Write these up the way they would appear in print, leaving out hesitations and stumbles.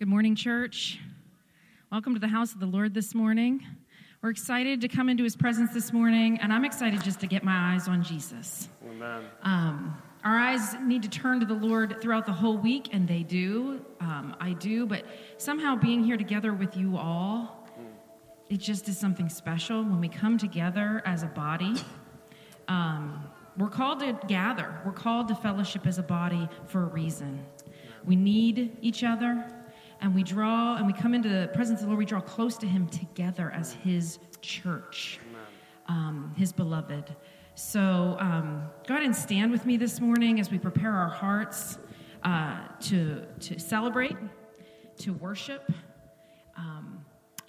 Good morning, church. Welcome to the house of the Lord this morning. We're excited to come into his presence this morning, and I'm excited just to get my eyes on Jesus. Amen. Our eyes need to turn to the Lord throughout the whole week, and they do. I do, but somehow being here together with you all, it just is something special when we come together as a body. We're called to gather. We're called to fellowship as a body for a reason. We need each other. And we draw, and we come into the presence of the Lord, we draw close to him together as his church, his beloved. So go ahead and stand with me this morning as we prepare our hearts to celebrate, to worship,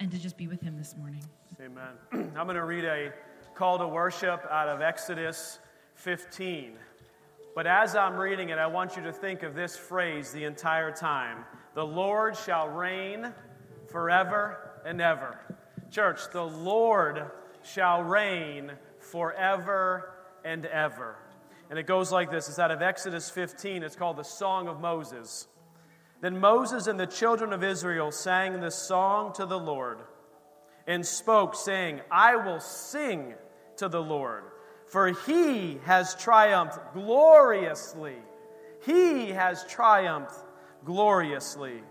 and to just be with him this morning. Amen. I'm going to read a call to worship out of Exodus 15. But as I'm reading it, I want you to think of this phrase the entire time. The Lord shall reign forever and ever. Church, the Lord shall reign forever and ever. And it goes like this. It's out of Exodus 15. It's called the Song of Moses. Then Moses and the children of Israel sang this song to the Lord and spoke, saying, I will sing to the Lord, for he has triumphed gloriously. He has triumphed gloriously.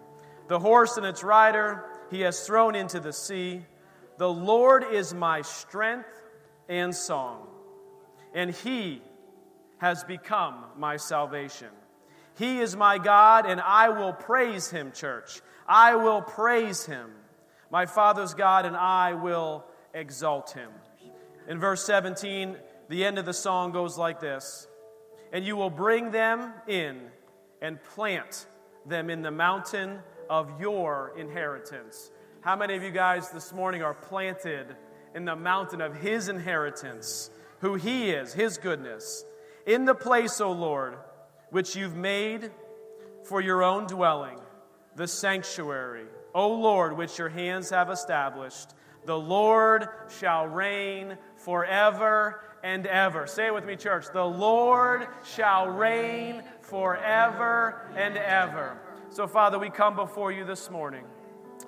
The horse and its rider he has thrown into the sea. The Lord is my strength and song, and he has become my salvation. He is my God, and I will praise him, church. I will praise him, my Father's God, and I will exalt him. In verse 17, the end of the song goes like this. And you will bring them in and plant them in the mountain of your inheritance. How many of you guys this morning are planted in the mountain of his inheritance, who he is, his goodness? In the place, O Lord, which you've made for your own dwelling, the sanctuary, O Lord, which your hands have established, the Lord shall reign forever and ever. Say it with me, church. The Lord shall reign forever and ever. So, Father, we come before you this morning.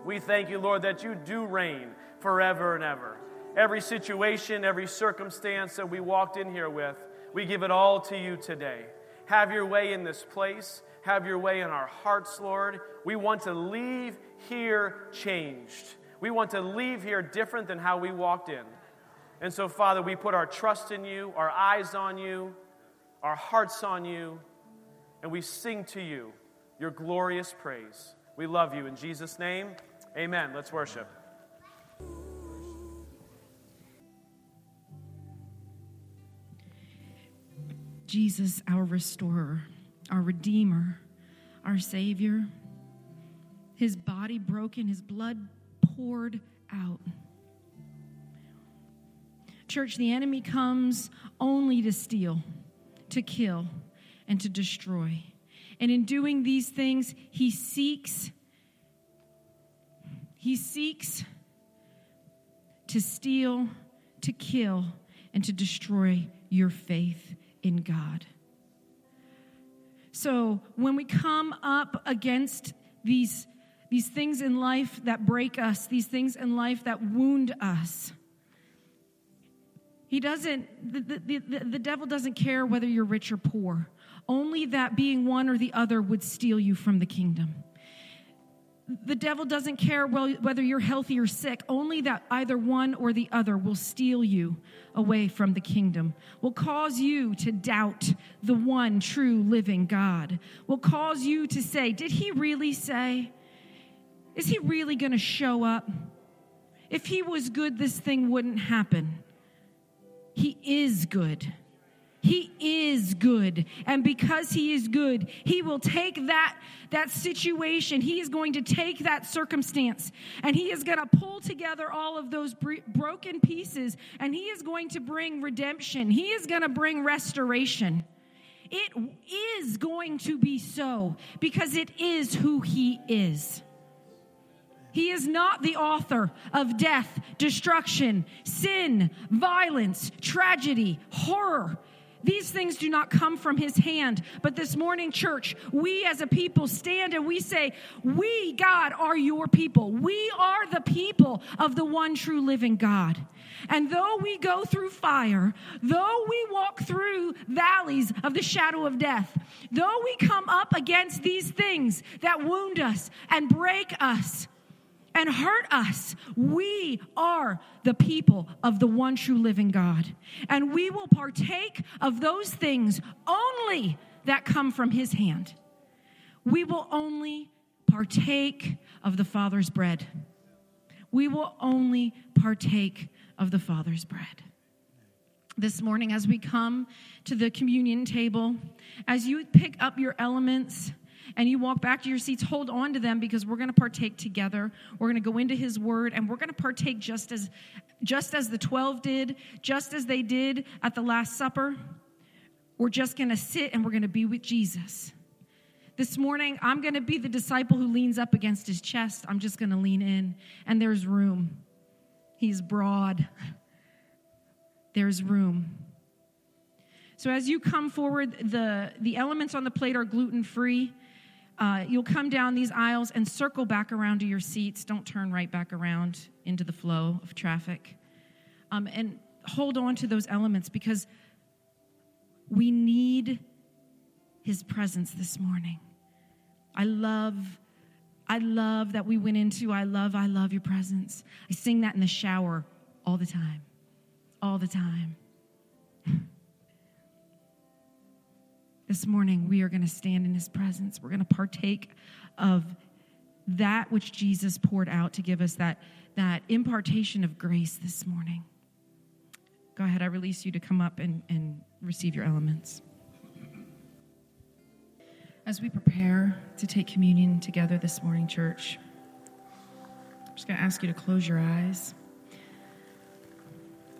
We thank you, Lord, that you do reign forever and ever. Every situation, every circumstance that we walked in here with, we give it all to you today. Have your way in this place. Have your way in our hearts, Lord. We want to leave here changed. We want to leave here different than how we walked in. And so, Father, we put our trust in you, our eyes on you, our hearts on you, and we sing to you your glorious praise. We love you. In Jesus' name, amen. Let's worship. Jesus, our restorer, our redeemer, our savior, his body broken, his blood poured out. Church, the enemy comes only to steal, to kill, and to destroy. And in doing these things, he seeks to steal, to kill, and to destroy your faith in God. So when we come up against these things in life that break us, these things in life that wound us, he doesn't, the devil doesn't care whether you're rich or poor. Only that being one or the other would steal you from the kingdom. The devil doesn't care whether you're healthy or sick. Only that either one or the other will steal you away from the kingdom, will cause you to doubt the one true living God, will cause you to say, did he really say? Is he really going to show up? If he was good, this thing wouldn't happen. He is good. He is good. And because he is good, he will take that situation. He is going to take that circumstance, and he is going to pull together all of those broken pieces, and he is going to bring redemption. He is going to bring restoration. It is going to be so because it is who he is. He is not the author of death, destruction, sin, violence, tragedy, horror. These things do not come from his hand. But this morning, church, we as a people stand and we say, we, God, are your people. We are the people of the one true living God. And though we go through fire, though we walk through valleys of the shadow of death, though we come up against these things that wound us and break us and hurt us, we are the people of the one true living God. And we will partake of those things only that come from his hand. We will only partake of the Father's bread. We will only partake of the Father's bread. This morning, as we come to the communion table, as you pick up your elements and you walk back to your seats, hold on to them, because we're going to partake together. We're going to go into his word, and we're going to partake just as the 12 did, just as they did at the Last Supper. We're just going to sit and we're going to be with Jesus. This morning, I'm going to be the disciple who leans up against his chest. I'm just going to lean in, and there's room. He's broad. There's room. So as you come forward, the elements on the plate are gluten-free. You'll come down these aisles and circle back around to your seats. Don't turn right back around into the flow of traffic. And hold on to those elements, because we need his presence this morning. I love that we went into I love your presence. I sing that in the shower all the time. All the time. This morning, we are going to stand in his presence. We're going to partake of that which Jesus poured out to give us that impartation of grace this morning. Go ahead, I release you to come up and receive your elements. As we prepare to take communion together this morning, church, I'm just going to ask you to close your eyes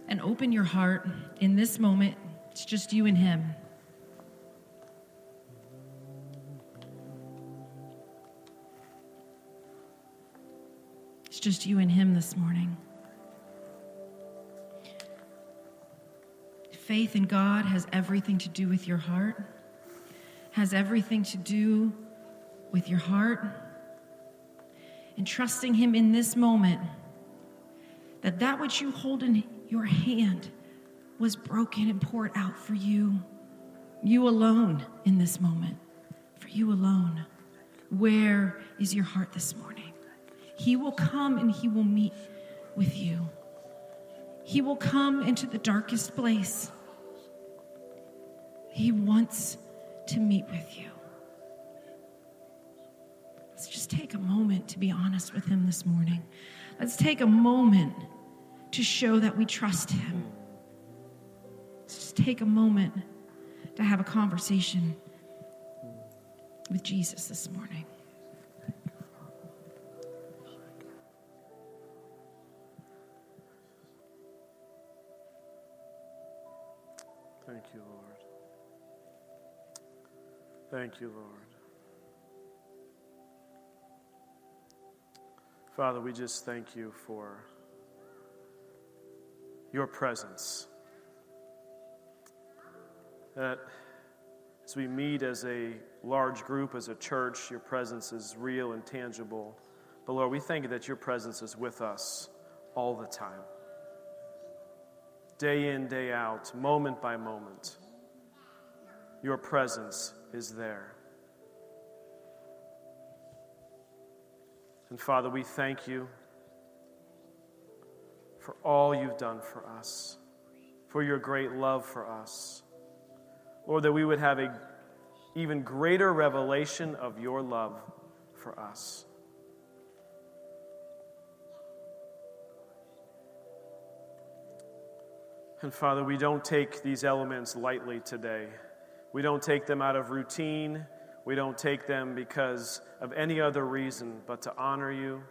and open your heart. In this moment, it's just you and him. Just you and him this morning. Faith in God has everything to do with your heart, has everything to do with your heart, and trusting him in this moment that which you hold in your hand was broken and poured out for you alone in this moment, for you alone. Where is your heart this morning? He will come and he will meet with you. He will come into the darkest place. He wants to meet with you. Let's just take a moment to be honest with him this morning. Let's take a moment to show that we trust him. Let's just take a moment to have a conversation with Jesus this morning. Thank you, Lord. Thank you, Lord. Father, we just thank you for your presence. That as we meet as a large group, as a church, your presence is real and tangible. But Lord, we thank you that your presence is with us all the time. Day in, day out, moment by moment, your presence is there. And Father, we thank you for all you've done for us, for your great love for us. Lord, that we would have an even greater revelation of your love for us. And Father, we don't take these elements lightly today. We don't take them out of routine. We don't take them because of any other reason but to honor you,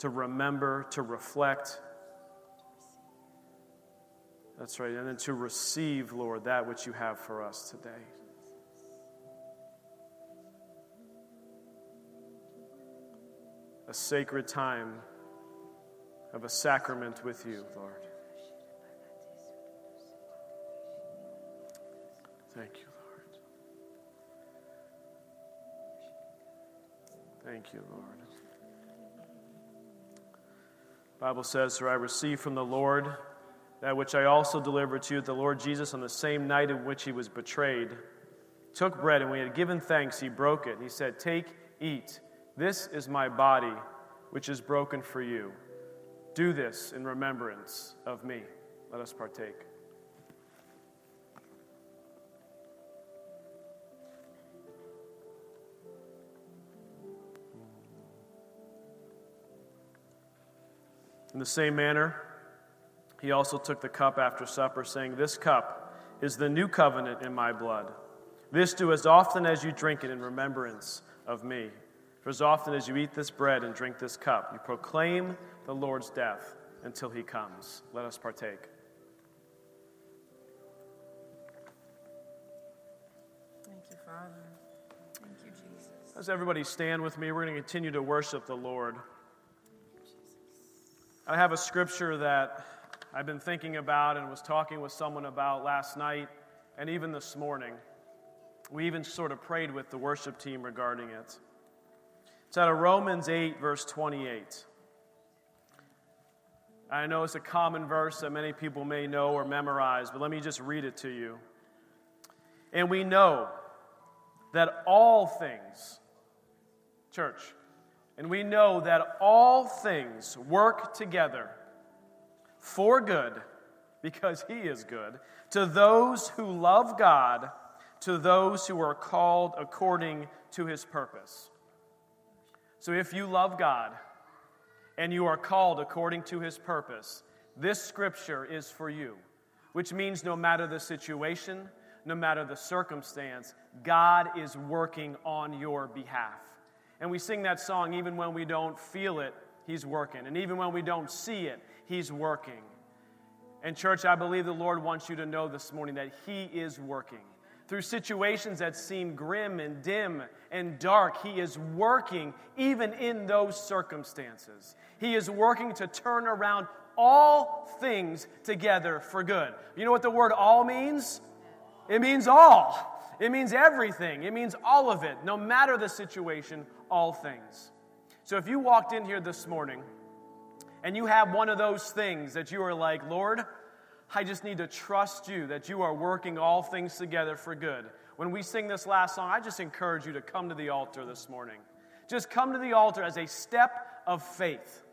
to remember, to reflect. That's right. And then to receive, Lord, that which you have for us today. A sacred time of a sacrament with you, Lord. Thank you, Lord. Thank you, Lord. The Bible says, "For I received from the Lord that which I also delivered to you, the Lord Jesus, on the same night in which he was betrayed, took bread, and when he had given thanks, he broke it. And he said, 'Take, eat. This is my body, which is broken for you. Do this in remembrance of me.'" Let us partake. In the same manner, he also took the cup after supper, saying, "This cup is the new covenant in my blood. This do as often as you drink it in remembrance of me. For as often as you eat this bread and drink this cup, you proclaim the Lord's death until he comes." Let us partake. Thank you, Father. Thank you, Jesus. As everybody stand with me, we're going to continue to worship the Lord. I have a scripture that I've been thinking about and was talking with someone about last night and even this morning. We even sort of prayed with the worship team regarding it. It's out of Romans 8, verse 28. I know it's a common verse that many people may know or memorize, but let me just read it to you. "And we know that all things," church, "and we know that all things work together for good," because he is good, "to those who love God, to those who are called according to his purpose." So if you love God and you are called according to his purpose, this scripture is for you, which means no matter the situation, no matter the circumstance, God is working on your behalf. And we sing that song even when we don't feel it, he's working. And even when we don't see it, he's working. And church, I believe the Lord wants you to know this morning that he is working. Through situations that seem grim and dim and dark, he is working even in those circumstances. He is working to turn around all things together for good. You know what the word all means? It means all. It means everything. It means all of it. No matter the situation, all things. So if you walked in here this morning and you have one of those things that you are like, "Lord, I just need to trust you that you are working all things together for good." When we sing this last song, I just encourage you to come to the altar this morning. Just come to the altar as a step of faith,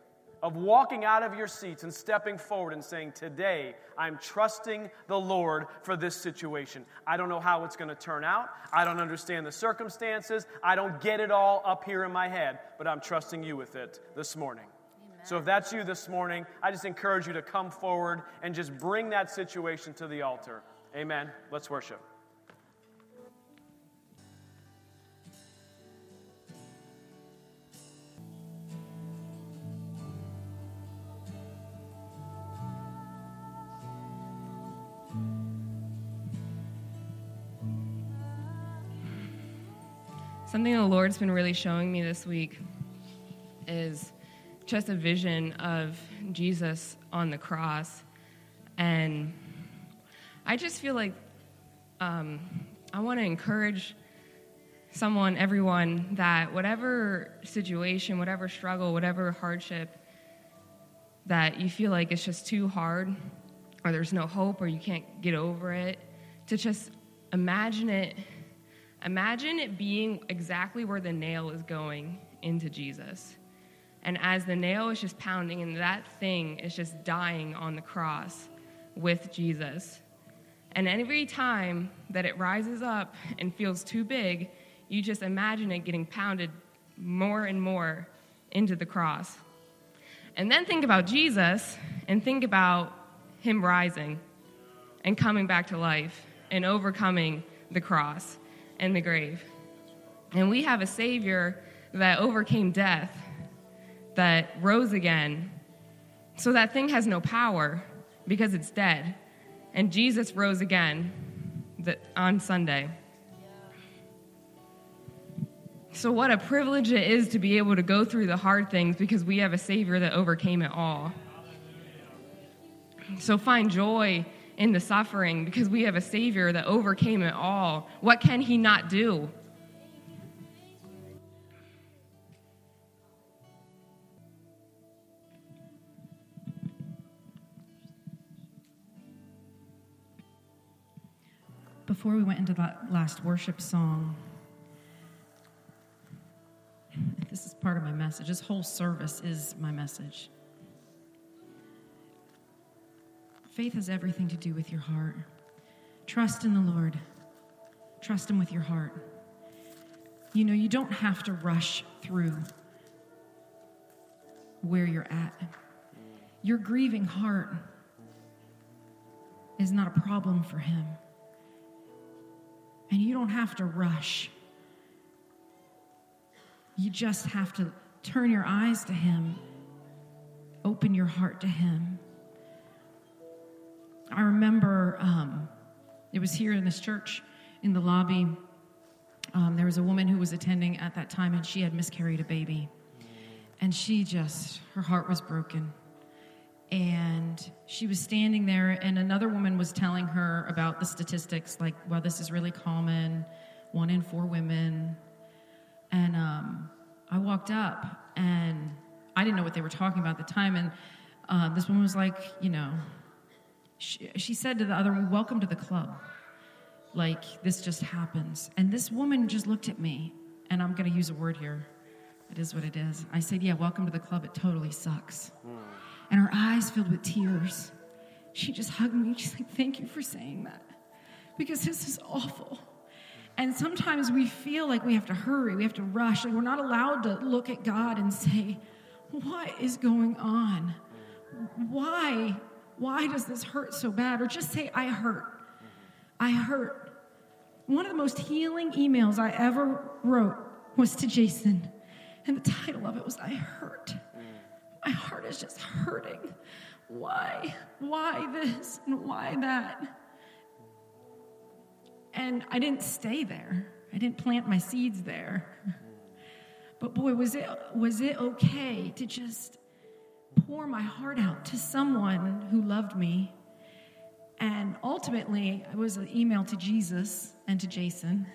of walking out of your seats and stepping forward and saying, "Today, I'm trusting the Lord for this situation. I don't know how it's going to turn out. I don't understand the circumstances. I don't get it all up here in my head, but I'm trusting you with it this morning." Amen. So if that's you this morning, I just encourage you to come forward and just bring that situation to the altar. Amen. Let's worship. Something the Lord's been really showing me this week is just a vision of Jesus on the cross. And I just feel like I want to encourage everyone, that whatever situation, whatever struggle, whatever hardship that you feel like it's just too hard or there's no hope or you can't get over it, to just imagine it. Imagine it being exactly where the nail is going into Jesus. And as the nail is just pounding and that thing is just dying on the cross with Jesus. And every time that it rises up and feels too big, you just imagine it getting pounded more and more into the cross. And then think about Jesus and think about him rising and coming back to life and overcoming the cross and the grave. And we have a Savior that overcame death, that rose again. So that thing has no power because it's dead. And Jesus rose again on Sunday. So what a privilege it is to be able to go through the hard things because we have a Savior that overcame it all. So find joy in the suffering because we have a Savior that overcame it all. What can he not do? Before we went into that last worship song, this is part of my message. This whole service is my message. Faith has everything to do with your heart. Trust in the Lord. Trust him with your heart. You know, you don't have to rush through where you're at. Your grieving heart is not a problem for him. And you don't have to rush. You just have to turn your eyes to him, open your heart to him. I remember it was here in this church, in the lobby, there was a woman who was attending at that time, and she had miscarried a baby. And she just, her heart was broken. And she was standing there, and another woman was telling her about the statistics, like, well, this is really common, 1 in 4 women. And I walked up, and I didn't know what they were talking about at the time. And this woman was like, you know, she said to the other woman, "Welcome to the club. Like, this just happens." And this woman just looked at me, and I'm going to use a word here. It is what it is. I said, "Yeah, welcome to the club. It totally sucks." And her eyes filled with tears. She just hugged me. She's like, "Thank you for saying that, because this is awful." And sometimes we feel like we have to hurry, we have to rush, and we're not allowed to look at God and say, "What is going on? Why does this hurt so bad?" Or just say, "I hurt. I hurt." One of the most healing emails I ever wrote was to Jason, and the title of it was, "I hurt. My heart is just hurting. Why? Why this and why that?" And I didn't stay there. I didn't plant my seeds there. But boy, was it okay to just pour my heart out to someone who loved me? And ultimately, it was an email to Jesus and to Jason.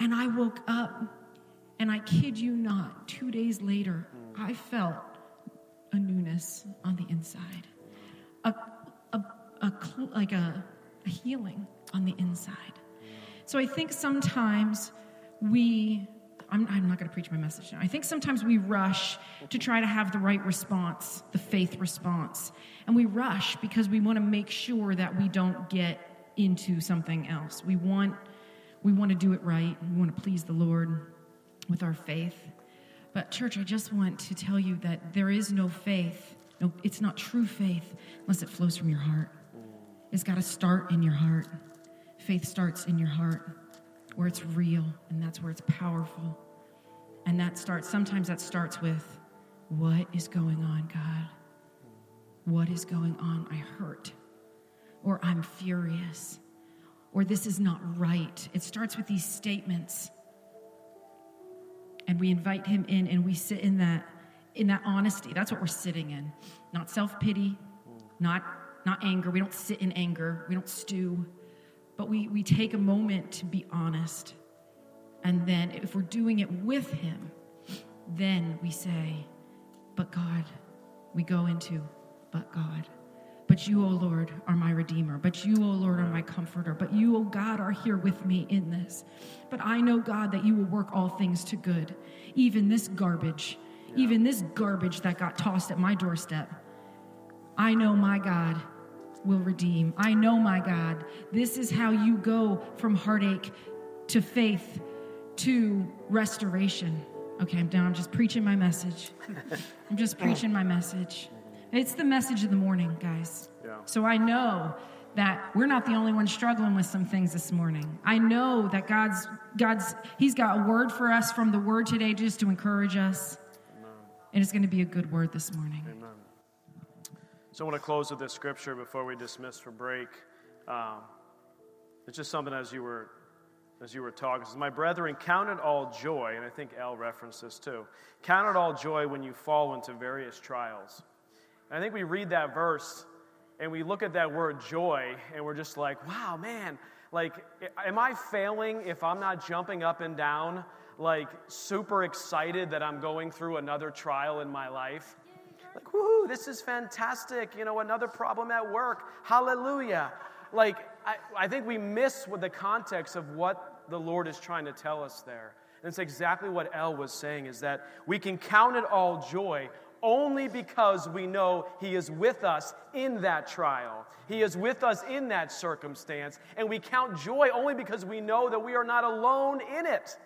And I woke up, and I kid you not, 2 days later, I felt a newness on the inside, a healing on the inside. So I think sometimes I'm not going to preach my message now. I think sometimes we rush to try to have the right response, the faith response, and we rush because we want to make sure that we don't get into something else. We want to do it right, and we want to please the Lord with our faith. But church, I just want to tell you that there is no faith. No, it's not true faith unless it flows from your heart. It's got to start in your heart. Faith starts in your heart where it's real, and that's where it's powerful. And that starts with, "What is going on, God? What is going on? I hurt," or "I'm furious," or "This is not right." It starts with these statements. And we invite him in, and we sit in that honesty. That's what we're sitting in. Not self-pity, not anger. We don't sit in anger. We don't stew. But we take a moment to be honest. And then if we're doing it with him, then we say, "But God," we go into, "But God. But you, O Lord, are my Redeemer. But you, O Lord, are my Comforter. But you, O God, are here with me in this. But I know, God, that you will work all things to good. Even this garbage, even this garbage that got tossed at my doorstep, I know my God will redeem. I know my God. This is how you go from heartache to faith to restoration." Okay, I'm done. I'm just preaching my message. It's the message of the morning, guys. Yeah. So I know that we're not the only ones struggling with some things this morning. I know that He's got a word for us from the Word today just to encourage us. Amen. And it's going to be a good word this morning. Amen. So I want to close with this scripture before we dismiss for break. It's just something as you were talking. It says, "My brethren, count it all joy," and I think Al referenced this too. "Count it all joy when you fall into various trials." I think we read that verse, and we look at that word joy, and we're just like, wow, man, like, am I failing if I'm not jumping up and down, like, super excited that I'm going through another trial in my life? Like, woohoo, this is fantastic, you know, another problem at work, hallelujah. Like, I think we miss with the context of what the Lord is trying to tell us there. And it's exactly what Elle was saying, is that we can count it all joy only because we know He is with us in that trial. He is with us in that circumstance. And we count joy only because we know that we are not alone in it.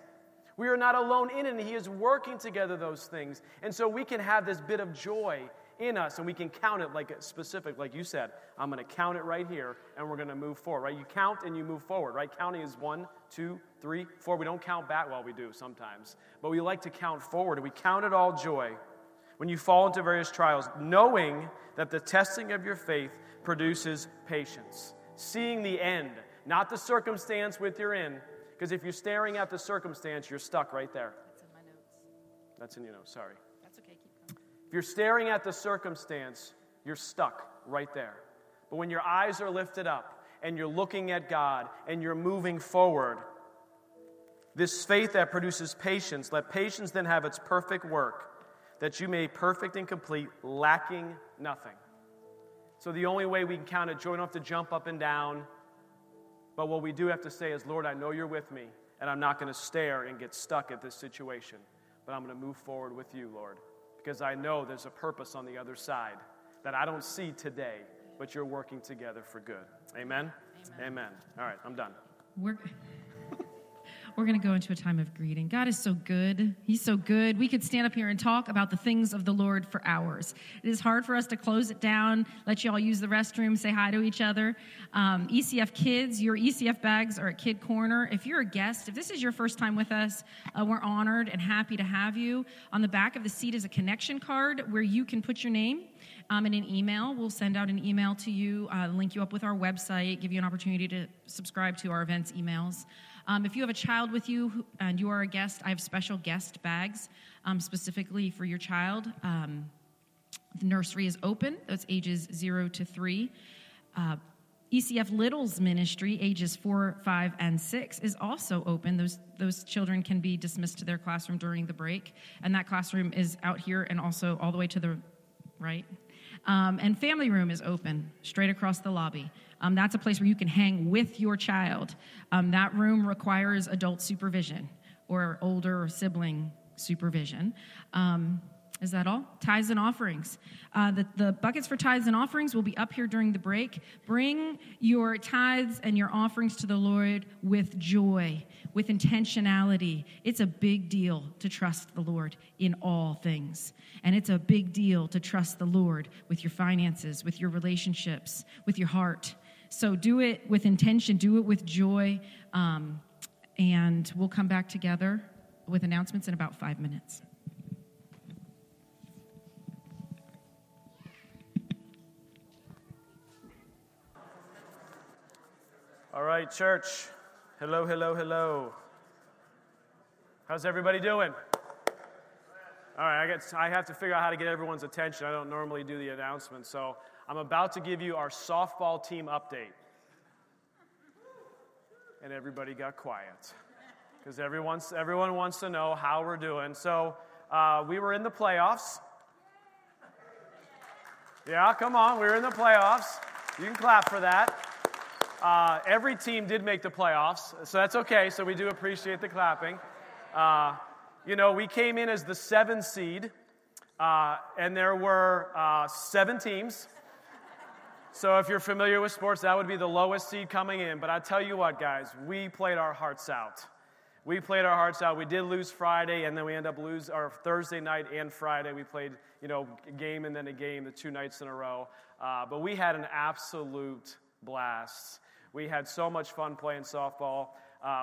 We are not alone in it, and He is working together those things. And so we can have this bit of joy in us, and we can count it like specific, like you said, I'm going to count it right here, and we're going to move forward, right? You count and you move forward, right? Counting is 1, 2, 3, 4. We don't count back while we do sometimes, but we like to count forward, and we count it all joy when you fall into various trials, knowing that the testing of your faith produces patience. Seeing the end, not the circumstance with your end, because if you're staring at the circumstance, you're stuck right there. That's in my notes. That's in your notes, sorry. That's okay, keep going. If you're staring at the circumstance, you're stuck right there. But when your eyes are lifted up, and you're looking at God, and you're moving forward, this faith that produces patience, let patience then have its perfect work, that you may be perfect and complete, lacking nothing. So the only way we can count it, joy, we don't have to jump up and down. But what we do have to say is, Lord, I know you're with me, and I'm not going to stare and get stuck at this situation, but I'm going to move forward with you, Lord, because I know there's a purpose on the other side that I don't see today, but you're working together for good. Amen? Amen. Amen. All right, I'm done. We're going to go into a time of greeting. God is so good. He's so good. We could stand up here and talk about the things of the Lord for hours. It is hard for us to close it down, let you all use the restroom, say hi to each other. ECF kids, your ECF bags are at Kid Corner. If you're a guest, if this is your first time with us, we're honored and happy to have you. On the back of the seat is a connection card where you can put your name and an email. We'll send out an email to you, link you up with our website, give you an opportunity to subscribe to our events emails. If you have a child with you and you are a guest, I have special guest bags specifically for your child. The nursery is open. That's ages 0 to 3. ECF Littles Ministry, ages 4, 5, and 6, is also open. Those children can be dismissed to their classroom during the break, and that classroom is out here and also all the way to the right. And family room is open straight across the lobby. That's a place where you can hang with your child. That room requires adult supervision or older sibling supervision. Is that all? Tithes and offerings. The buckets for tithes and offerings will be up here during the break. Bring your tithes and your offerings to the Lord with joy, with intentionality. It's a big deal to trust the Lord in all things. And it's a big deal to trust the Lord with your finances, with your relationships, with your heart. So do it with intention. Do it with joy. And we'll come back together with announcements in about 5 minutes. All right, church. Hello, hello, hello. How's everybody doing? All right, I have to figure out how to get everyone's attention. I don't normally do the announcement, so I'm about to give you our softball team update. And everybody got quiet because everyone wants to know how we're doing. So we were in the playoffs. Yeah, come on, we were in the playoffs. You can clap for that. Every team did make the playoffs, so that's okay. So we do appreciate the clapping. We came in as the 7 seed, and there were 7 teams. So if you're familiar with sports, that would be the lowest seed coming in. But I tell you what, guys, we played our hearts out. We played our hearts out. We did lose Friday, and then we end up lose our Thursday night and Friday. We played, a game and then a game, the 2 nights in a row. But we had an absolute blast. We had so much fun playing softball.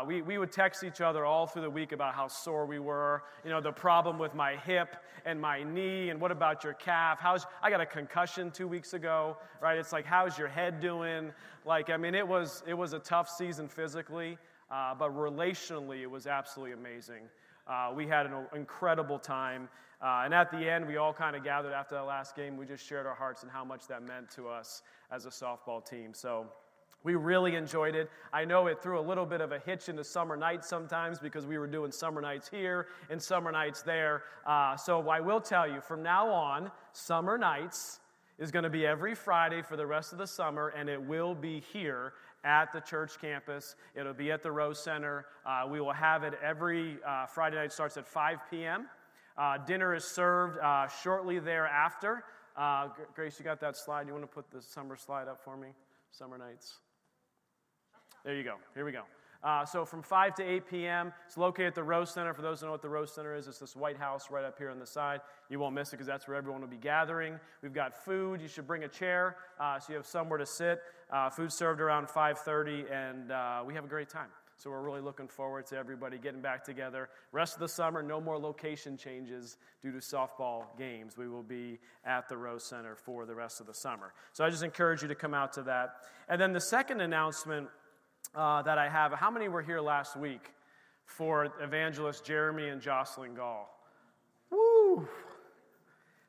We would text each other all through the week about how sore we were. The problem with my hip and my knee, and what about your calf? I got a concussion 2 weeks ago, right? It's like, how's your head doing? Like, I mean, it was a tough season physically, but relationally, it was absolutely amazing. We had an incredible time. And at the end, we all kind of gathered after that last game. We just shared our hearts and how much that meant to us as a softball team. So we really enjoyed it. I know it threw a little bit of a hitch into summer nights sometimes because we were doing summer nights here and summer nights there. So I will tell you, from now on, summer nights is going to be every Friday for the rest of the summer, and it will be here at the church campus. It'll be at the Rose Center. We will have it every Friday night. It starts at 5 p.m. Dinner is served shortly thereafter. Grace, you got that slide? You want to put the summer slide up for me? Summer nights. There you go. Here we go. So from 5 to 8 p.m., it's located at the Rose Center. For those who know what the Rose Center is, it's this white house right up here on the side. You won't miss it because that's where everyone will be gathering. We've got food. You should bring a chair so you have somewhere to sit. Food served around 5:30, and we have a great time. So we're really looking forward to everybody getting back together. Rest of the summer, no more location changes due to softball games. We will be at the Rose Center for the rest of the summer. So I just encourage you to come out to that. And then the second announcement that I have. How many were here last week for Evangelist Jeremy and Jocelyn Gall? Woo!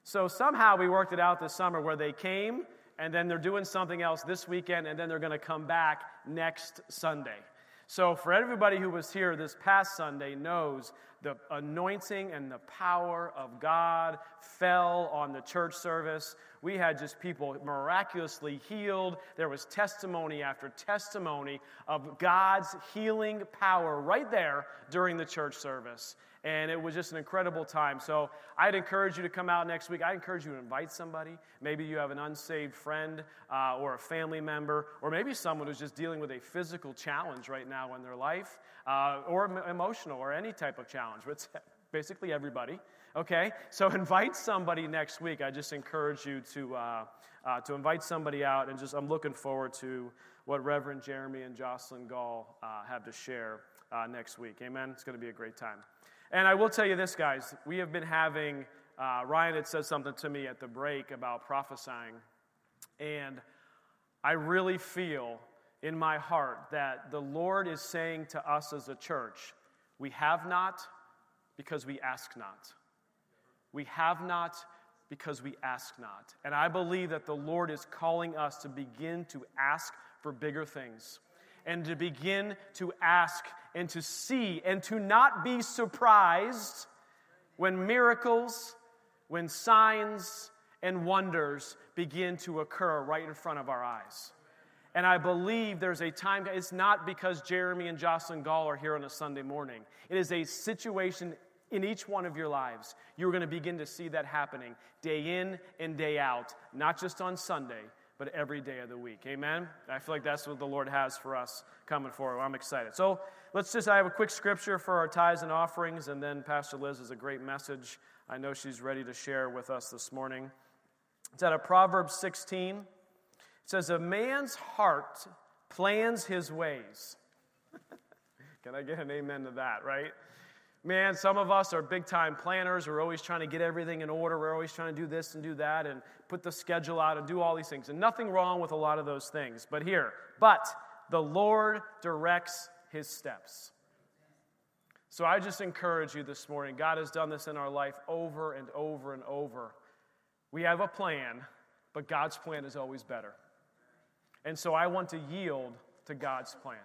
So somehow we worked it out this summer where they came, and then they're doing something else this weekend, and then they're going to come back next Sunday. So for everybody who was here this past Sunday knows the anointing and the power of God fell on the church service. We had just people miraculously healed. There was testimony after testimony of God's healing power right there during the church service. And it was just an incredible time. So I'd encourage you to come out next week. I'd encourage you to invite somebody. Maybe you have an unsaved friend or a family member, or maybe someone who's just dealing with a physical challenge right now in their life, or emotional or any type of challenge. It's basically everybody. Okay? So invite somebody next week. I just encourage you to invite somebody out. And just I'm looking forward to what Reverend Jeremy and Jocelyn Gall have to share next week. Amen? It's going to be a great time. And I will tell you this, guys. We have been having, Ryan had said something to me at the break about prophesying. And I really feel in my heart that the Lord is saying to us as a church, we have not because we ask not. We have not because we ask not. And I believe that the Lord is calling us to begin to ask for bigger things. And to begin to ask and to see and to not be surprised when miracles, when signs and wonders begin to occur right in front of our eyes. And I believe there's a time, it's not because Jeremy and Jocelyn Gall are here on a Sunday morning. It is a situation in each one of your lives. You're going to begin to see that happening day in and day out, not just on Sunday, but every day of the week. Amen? I feel like that's what the Lord has for us coming forward. I'm excited. So let's just, I have a quick scripture for our tithes and offerings, and then Pastor Liz has a great message. I know she's ready to share with us this morning. It's out of Proverbs 16. It says, a man's heart plans his ways. Can I get an amen to that, right? Man, some of us are big-time planners. We're always trying to get everything in order. We're always trying to do this and do that and put the schedule out and do all these things. And nothing wrong with a lot of those things. But here, but the Lord directs his steps. So I just encourage you this morning. God has done this in our life over and over and over. We have a plan, but God's plan is always better. And so I want to yield to God's plan.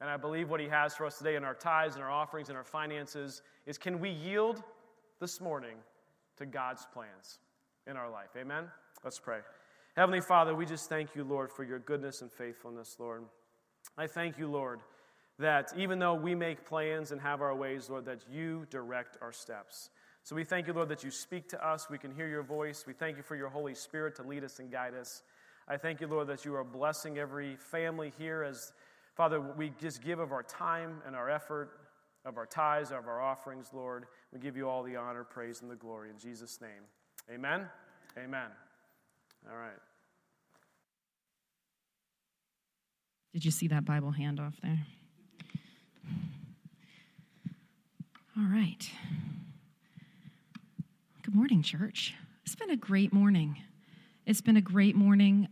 And I believe what he has for us today in our tithes and our offerings and our finances is, can we yield this morning to God's plans in our life? Amen? Let's pray. Heavenly Father, we just thank you, Lord, for your goodness and faithfulness, Lord. I thank you, Lord, that even though we make plans and have our ways, Lord, that you direct our steps. So we thank you, Lord, that you speak to us. We can hear your voice. We thank you for your Holy Spirit to lead us and guide us. I thank you, Lord, that you are blessing every family here as Father, we just give of our time and our effort, of our tithes, of our offerings, Lord. We give you all the honor, praise, and the glory in Jesus' name. Amen? Amen. All right. Did you see that Bible handoff there? All right. Good morning, church. It's been a great morning. It's been a great morning.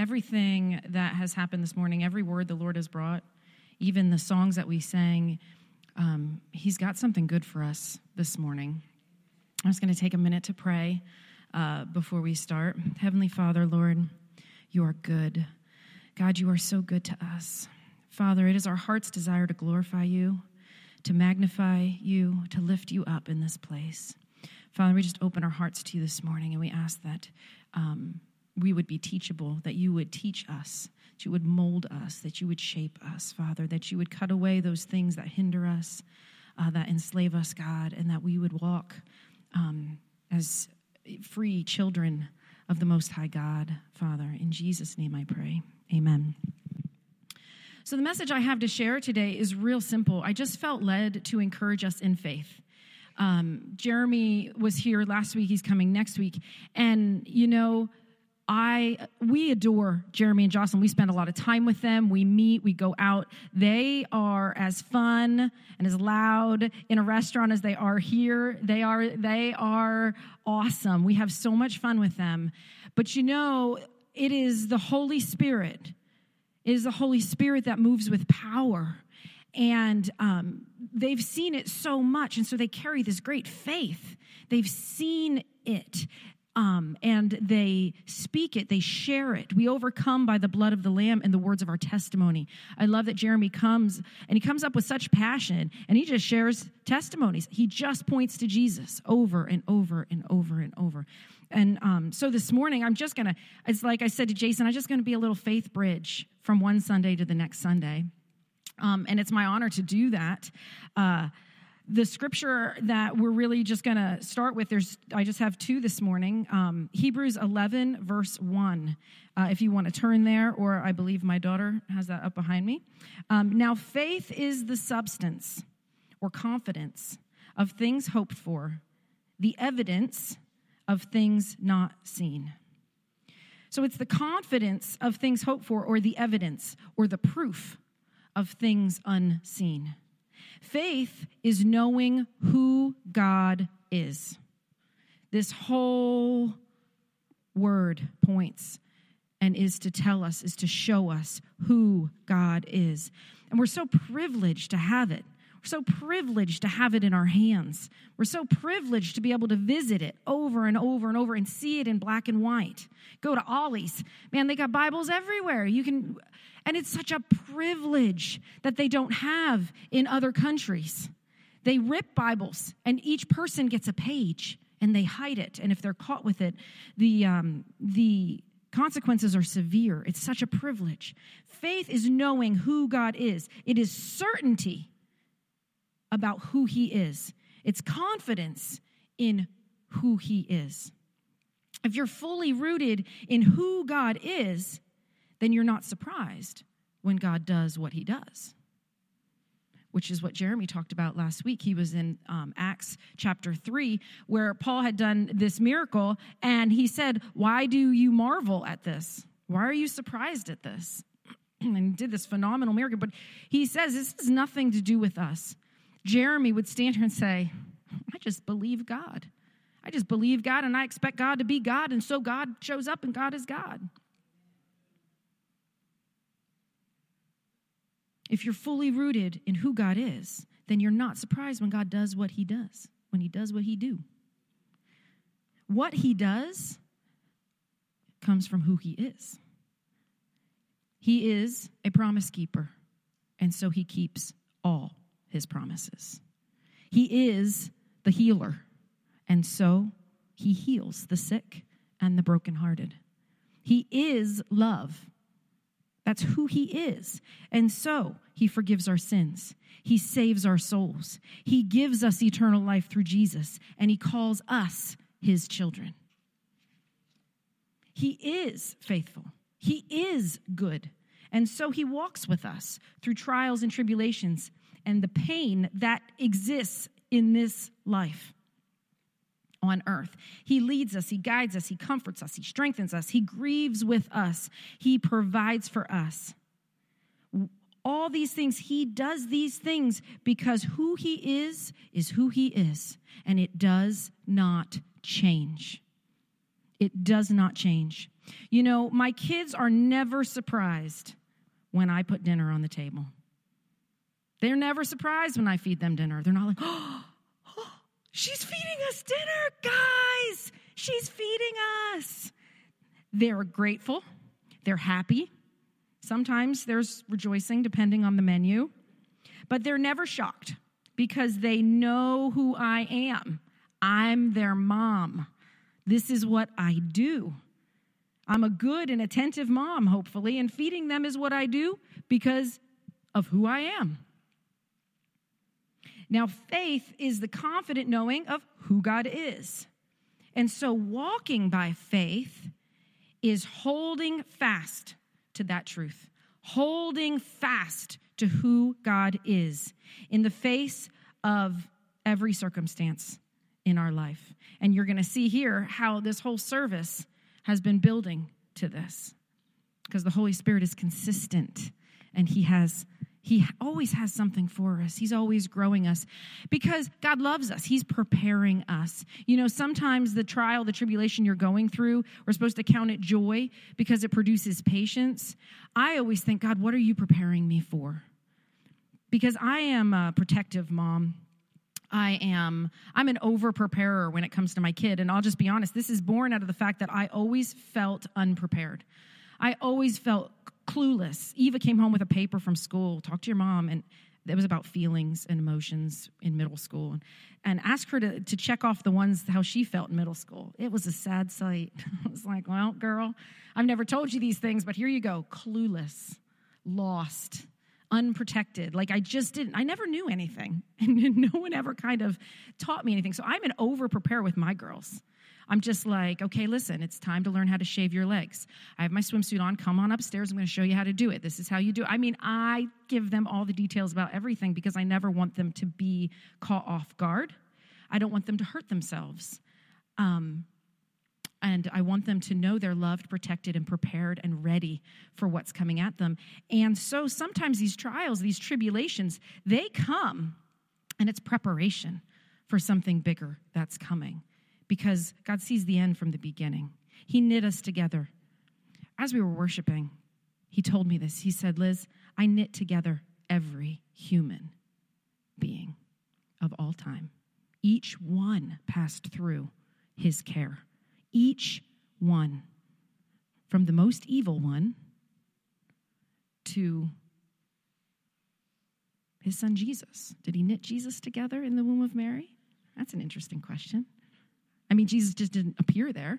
Everything that has happened this morning, every word the Lord has brought, even the songs that we sang, He's got something good for us this morning. I'm just going to take a minute to pray before we start. Heavenly Father, Lord, you are good. God, you are so good to us. Father, it is our heart's desire to glorify you, to magnify you, to lift you up in this place. Father, we just open our hearts to you this morning, and we ask that we would be teachable, that you would teach us, that you would mold us, that you would shape us, Father, that you would cut away those things that hinder us, that enslave us, God, and that we would walk as free children of the Most High God, Father. In Jesus' name I pray. Amen. So the message I have to share today is real simple. I just felt led to encourage us in faith. Jeremy was here last week. He's coming next week. And, you know, we adore Jeremy and Jocelyn. We spend a lot of time with them. We meet, we go out. They are as fun and as loud in a restaurant as they are here. They are awesome. We have so much fun with them. But you know, it is the Holy Spirit. It is the Holy Spirit that moves with power. And they've seen it so much. And so they carry this great faith. They've seen it. And they speak it, they share it. We overcome by the blood of the Lamb and the words of our testimony. I love that Jeremy comes, and he comes up with such passion, and he just shares testimonies. He just points to Jesus over and over and over and over. And so this morning, I'm just going to, it's like I said to Jason, I'm just going to be a little faith bridge from one Sunday to the next Sunday. And it's my honor to do that. The scripture that we're really just going to start with, I just have two this morning, Hebrews 11, verse 1, if you want to turn there, or I believe my daughter has that up behind me. Now, faith is the substance or confidence of things hoped for, the evidence of things not seen. So it's the confidence of things hoped for, or the evidence, or the proof of things unseen. Faith is knowing who God is. This whole word points and is to show us who God is. And we're so privileged to have it. We're so privileged to have it in our hands. We're so privileged to be able to visit it over and over and over and see it in black and white. Go to Ollie's. Man, they got Bibles everywhere. And it's such a privilege that they don't have in other countries. They rip Bibles, and each person gets a page, and they hide it. And if they're caught with it, the consequences are severe. It's such a privilege. Faith is knowing who God is. It is certainty about who he is. It's confidence in who he is. If you're fully rooted in who God is, then you're not surprised when God does what he does, which is what Jeremy talked about last week. He was in Acts chapter 3, where Paul had done this miracle, and he said, "Why do you marvel at this? Why are you surprised at this?" And did this phenomenal miracle. But he says, this has nothing to do with us. Jeremy would stand here and say, "I just believe God. I just believe God, and I expect God to be God, and so God shows up, and God is God." If you're fully rooted in who God is, then you're not surprised when God does what he does, when he does what he do. What he does comes from who he is. He is a promise keeper, and so he keeps all his promises. He is the healer, and so he heals the sick and the brokenhearted. He is love. That's who he is. And so he forgives our sins. He saves our souls. He gives us eternal life through Jesus, and he calls us his children. He is faithful. He is good. And so he walks with us through trials and tribulations and the pain that exists in this life on earth. He leads us, he guides us, he comforts us, he strengthens us, he grieves with us, he provides for us. All these things, he does these things because who he is who he is, and it does not change. It does not change. You know, my kids are never surprised when I put dinner on the table. They're never surprised when I feed them dinner. They're not like, oh, she's feeding us dinner, guys. She's feeding us. They're grateful. They're happy. Sometimes there's rejoicing depending on the menu. But they're never shocked because they know who I am. I'm their mom. This is what I do. I'm a good and attentive mom, hopefully, and feeding them is what I do because of who I am. Now, faith is the confident knowing of who God is. And so walking by faith is holding fast to that truth, holding fast to who God is in the face of every circumstance in our life. And you're going to see here how this whole service has been building to this because the Holy Spirit is consistent and He always has something for us. He's always growing us because God loves us. He's preparing us. You know, sometimes the trial, the tribulation you're going through, we're supposed to count it joy because it produces patience. I always think, God, what are you preparing me for? Because I am a protective mom. I'm an over-preparer when it comes to my kid. And I'll just be honest, this is born out of the fact that I always felt unprepared. I always felt clueless. Eva came home with a paper from school, talk to your mom, and it was about feelings and emotions in middle school. And ask her to check off the ones how she felt in middle school. It was a sad sight. I was like, well, girl, I've never told you these things, but here you go. Clueless, lost, unprotected. Like I never knew anything. And no one ever kind of taught me anything. So I'm an over-preparer with my girls. I'm just like, okay, listen, it's time to learn how to shave your legs. I have my swimsuit on. Come on upstairs. I'm going to show you how to do it. This is how you do it. I mean, I give them all the details about everything because I never want them to be caught off guard. I don't want them to hurt themselves. And I want them to know they're loved, protected, and prepared and ready for what's coming at them. And so sometimes these trials, these tribulations, they come and it's preparation for something bigger that's coming. Because God sees the end from the beginning. He knit us together. As we were worshiping, he told me this. He said, Liz, I knit together every human being of all time. Each one passed through his care. Each one. From the most evil one to his son Jesus. Did he knit Jesus together in the womb of Mary? That's an interesting question. I mean, Jesus just didn't appear there.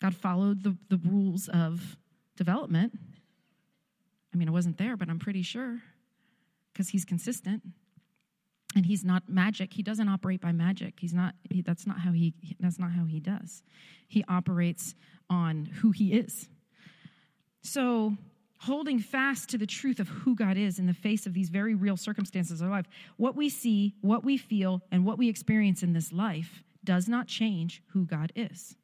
God followed the rules of development. I mean, I wasn't there, but I'm pretty sure because he's consistent and he's not magic. He doesn't operate by magic. That's not how he does. He operates on who he is. So holding fast to the truth of who God is in the face of these very real circumstances of our life, what we see, what we feel, and what we experience in this life does not change who God is.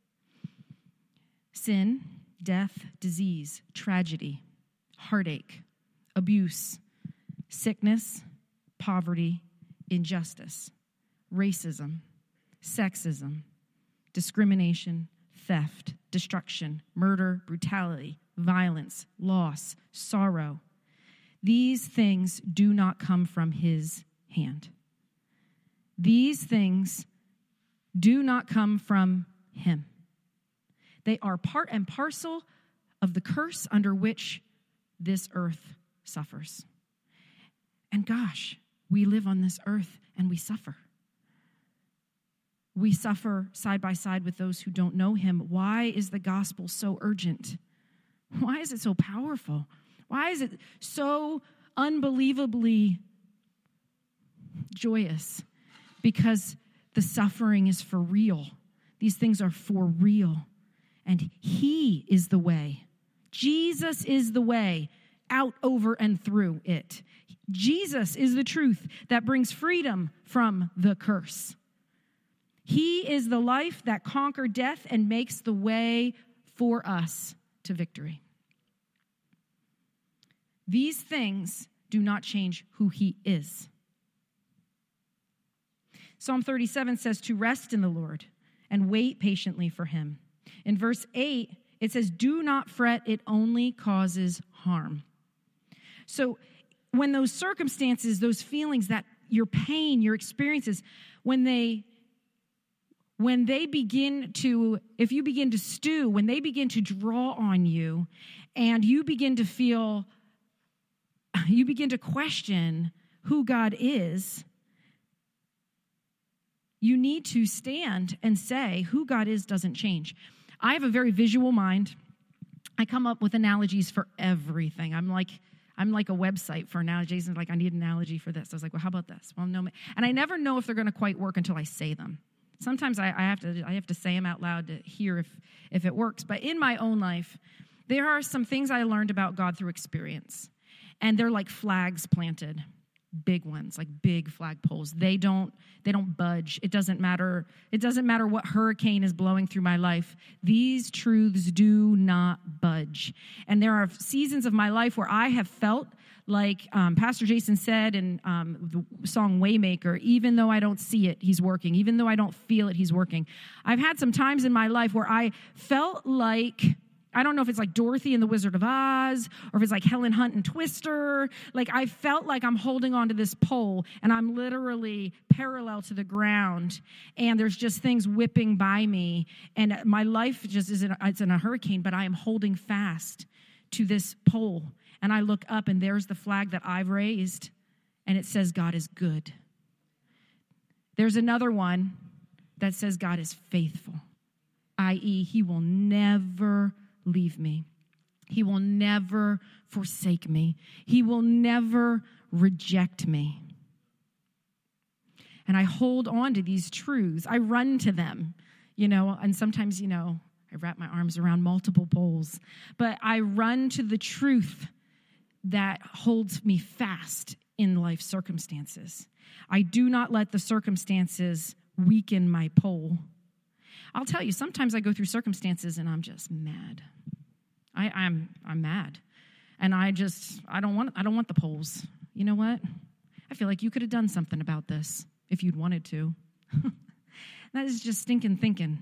Sin, death, disease, tragedy, heartache, abuse, sickness, poverty, injustice, racism, sexism, discrimination, theft, destruction, murder, brutality, violence, loss, sorrow. These things do not come from his hand. These things do not come from him. They are part and parcel of the curse under which this earth suffers. And gosh, we live on this earth and we suffer. We suffer side by side with those who don't know him. Why is the gospel so urgent? Why is it so powerful? Why is it so unbelievably joyous? Because the suffering is for real. These things are for real. And he is the way. Jesus is the way out, over, and through it. Jesus is the truth that brings freedom from the curse. He is the life that conquers death and makes the way for us to victory. These things do not change who he is. Psalm 37 says to rest in the Lord and wait patiently for him. In verse 8, it says, do not fret, it only causes harm. So when those circumstances, those feelings, that your pain, your experiences, if you begin to stew, when they begin to draw on you and you begin to feel, you begin to question who God is, you need to stand and say who God is doesn't change. I have a very visual mind. I come up with analogies for everything. I'm like a website for analogies, and like, I need an analogy for this. I was like, well, how about this? Well, no, and I never know if they're going to quite work until I say them. Sometimes I have to say them out loud to hear if it works. But in my own life, there are some things I learned about God through experience, and they're like flags planted, big ones, like big flagpoles. They don't budge. It doesn't matter what hurricane is blowing through my life. These truths do not budge. And there are seasons of my life where I have felt like Pastor Jason said in the song Waymaker, even though I don't see it, he's working. Even though I don't feel it, he's working. I've had some times in my life where I felt like, I don't know if it's like Dorothy in The Wizard of Oz or if it's like Helen Hunt and Twister. Like, I felt like I'm holding onto this pole and I'm literally parallel to the ground, and there's just things whipping by me, and my life just it's in a hurricane, but I am holding fast to this pole, and I look up and there's the flag that I've raised, and it says God is good. There's another one that says God is faithful, i.e. he will never leave me. He will never forsake me. He will never reject me. And I hold on to these truths. I run to them, and sometimes, I wrap my arms around multiple poles, but I run to the truth that holds me fast in life circumstances. I do not let the circumstances weaken my pole. I'll tell you, sometimes I go through circumstances and I'm just mad. I'm mad. And I don't want the polls. You know what? I feel like you could have done something about this if you'd wanted to. That is just stinking thinking.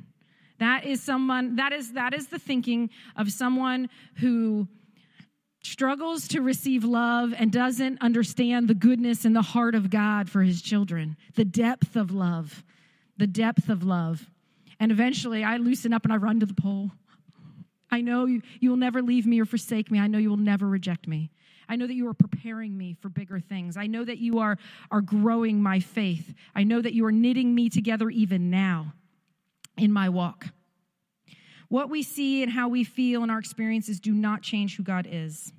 That is the thinking of someone who struggles to receive love and doesn't understand the goodness and the heart of God for his children. The depth of love. And eventually I loosen up and I run to the pole. I know you will never leave me or forsake me. I know you will never reject me. I know that you are preparing me for bigger things. I know that you are growing my faith. I know that you are knitting me together even now in my walk. What we see and how we feel and our experiences do not change who God is.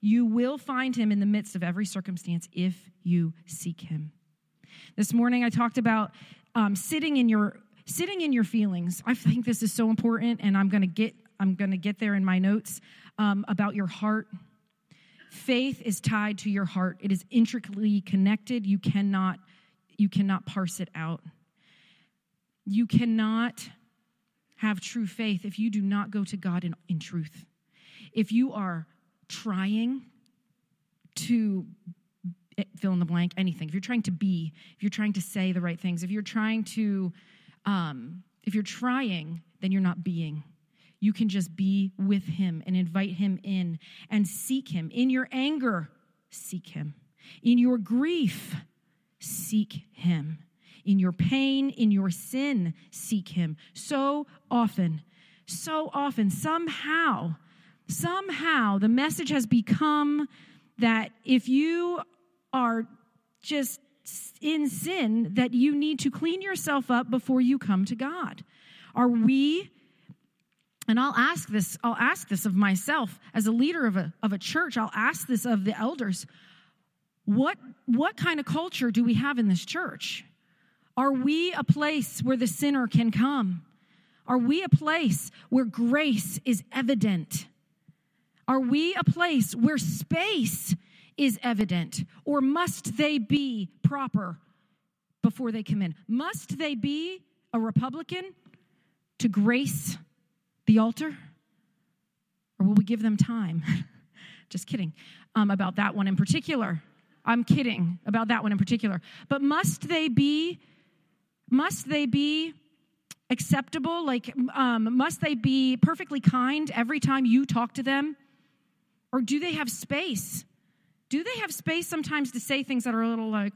You will find him in the midst of every circumstance if you seek him. This morning I talked about sitting in your feelings. I think this is so important, and I'm gonna get there in my notes about your heart. Faith is tied to your heart. It is intricately connected. You cannot parse it out. You cannot have true faith if you do not go to God in truth. If you are trying to fill in the blank, anything. If you're trying to be, if you're trying to say the right things, if you're trying, then you're not being. You can just be with him and invite him in and seek him. In your anger, seek him. In your grief, seek him. In your pain, in your sin, seek him. So often, somehow the message has become that if you are just in sin, that you need to clean yourself up before you come to God. Are we, and I'll ask this of myself as a leader of a church, I'll ask this of the elders, what kind of culture do we have in this church? Are we a place where the sinner can come? Are we a place where grace is evident? Are we a place where space is evident, or must they be proper before they come in? Must they be a Republican to grace the altar, or will we give them time? Just kidding about that one in particular. I'm kidding about that one in particular. But must they be acceptable? Like, must they be perfectly kind every time you talk to them? Or do they have space? Do they have space sometimes to say things that are a little like,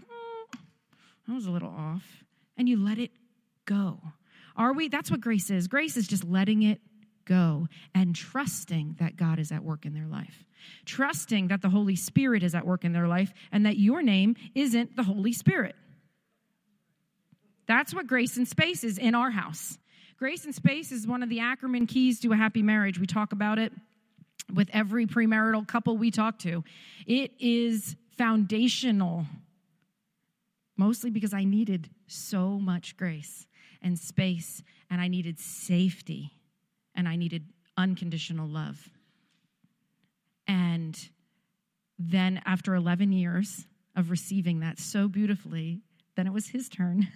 that was a little off, and you let it go? Are we? That's what grace is. Grace is just letting it go and trusting that God is at work in their life, trusting that the Holy Spirit is at work in their life, and that your name isn't the Holy Spirit. That's what grace and space is in our house. Grace and space is one of the Ackerman keys to a happy marriage. We talk about it with every premarital couple we talk to. It is foundational, mostly because I needed so much grace and space, and I needed safety, and I needed unconditional love. And then after 11 years of receiving that so beautifully, then it was his turn.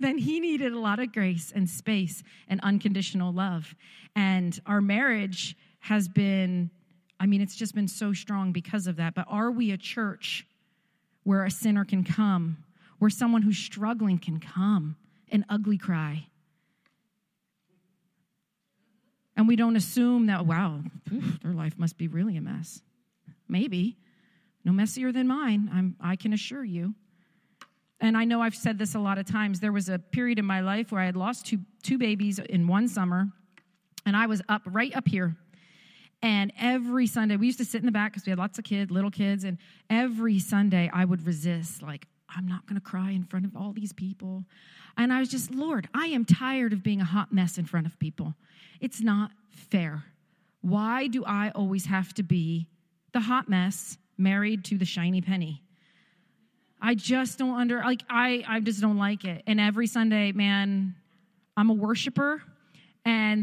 Then he needed a lot of grace and space and unconditional love. And our marriage has been, it's just been so strong because of that. But are we a church where a sinner can come, where someone who's struggling can come, an ugly cry? And we don't assume that, their life must be really a mess. Maybe. No messier than mine, I can assure you. And I know I've said this a lot of times. There was a period in my life where I had lost two babies in one summer, and I was right up here. And every Sunday, we used to sit in the back because we had lots of little kids, and every Sunday I would resist, I'm not going to cry in front of all these people. And I was just, Lord, I am tired of being a hot mess in front of people. It's not fair. Why do I always have to be the hot mess married to the shiny penny? I just don't I just don't like it. And every Sunday, man, I'm a worshiper. And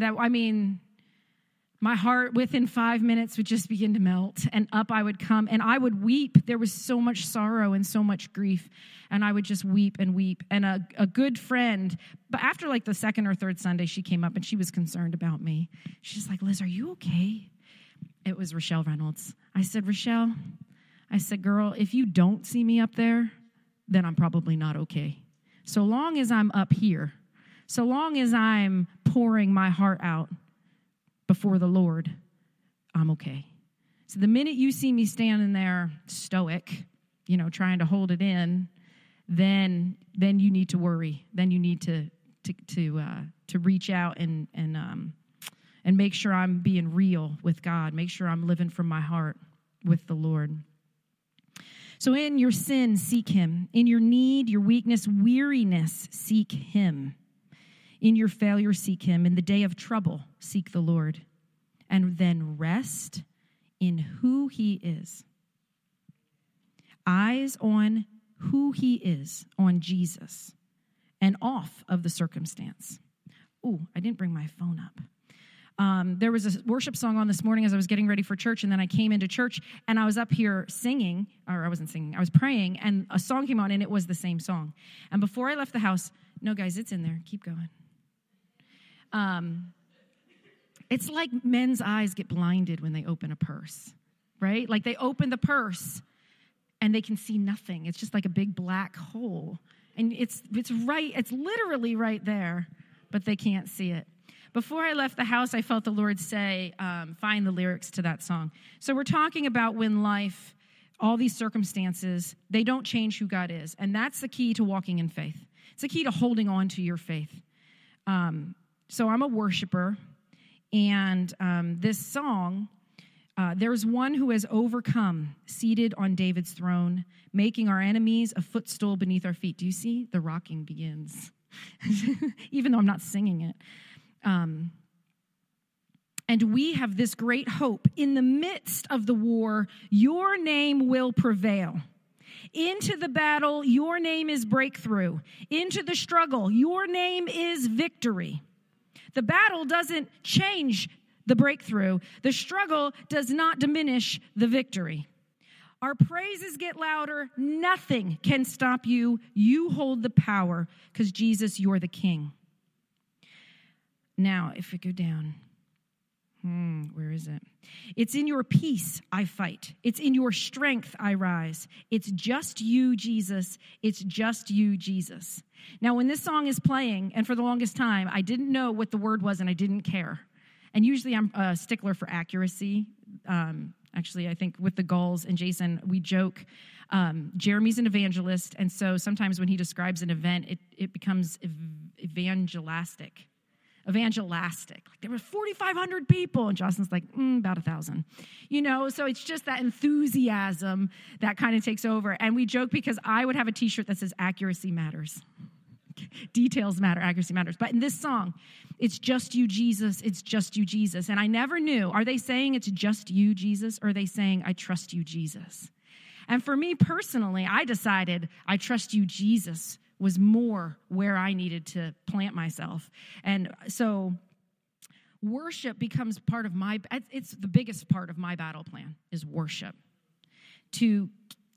my heart within 5 minutes would just begin to melt, and up I would come, and I would weep. There was so much sorrow and so much grief, and I would just weep and weep. And a good friend, but after the second or third Sunday, she came up, and she was concerned about me. She's like, Liz, are you okay? It was Rochelle Reynolds. I said, Rochelle, girl, if you don't see me up there, then I'm probably not okay. So long as I'm up here, so long as I'm pouring my heart out before the Lord, I'm okay. So the minute you see me standing there stoic, trying to hold it in, then you need to worry. Then you need to reach out and make sure I'm being real with God. Make sure I'm living from my heart with the Lord. So in your sin, seek him. In your need, your weakness, weariness, seek him. In your failure, seek him. In the day of trouble, seek the Lord. And then rest in who he is. Eyes on who he is, on Jesus, and off of the circumstance. Oh, I didn't bring my phone up. There was a worship song on this morning as I was getting ready for church, and then I came into church, and I was up here singing, or I wasn't singing, I was praying, and a song came on, and it was the same song. And before I left the house, no, guys, it's in there. Keep going. It's like men's eyes get blinded when they open a purse, right? They open the purse, and they can see nothing. It's just like a big black hole, and it's literally right there, but they can't see it. Before I left the house, I felt the Lord say, find the lyrics to that song. So we're talking about when life, all these circumstances, they don't change who God is. And that's the key to walking in faith. It's the key to holding on to your faith. So I'm a worshiper. And this song, there's one who has overcome, seated on David's throne, making our enemies a footstool beneath our feet. Do you see? The rocking begins, even though I'm not singing it. And we have this great hope. In the midst of the war, your name will prevail. Into the battle, your name is breakthrough. Into the struggle, your name is victory. The battle doesn't change the breakthrough. The struggle does not diminish the victory. Our praises get louder. Nothing can stop you. You hold the power because, Jesus, you're the King. Now, if we go down, where is it? It's in your peace I fight. It's in your strength I rise. It's just you, Jesus. It's just you, Jesus. Now, when this song is playing, and for the longest time, I didn't know what the word was, and I didn't care. And usually I'm a stickler for accuracy. Actually, I think with the Gauls and Jason, we joke, Jeremy's an evangelist, and so sometimes when he describes an event, it becomes evangelistic. Like there were 4,500 people, and Jocelyn's like, about 1,000. You know, so it's just that enthusiasm that kind of takes over. And we joke because I would have a T-shirt that says accuracy matters. Details matter, accuracy matters. But in this song, it's just you, Jesus, it's just you, Jesus. And I never knew, are they saying it's just you, Jesus, or are they saying I trust you, Jesus? And for me personally, I decided I trust you, Jesus, was more where I needed to plant myself. And so worship becomes part of it's the biggest part of my battle plan is worship. To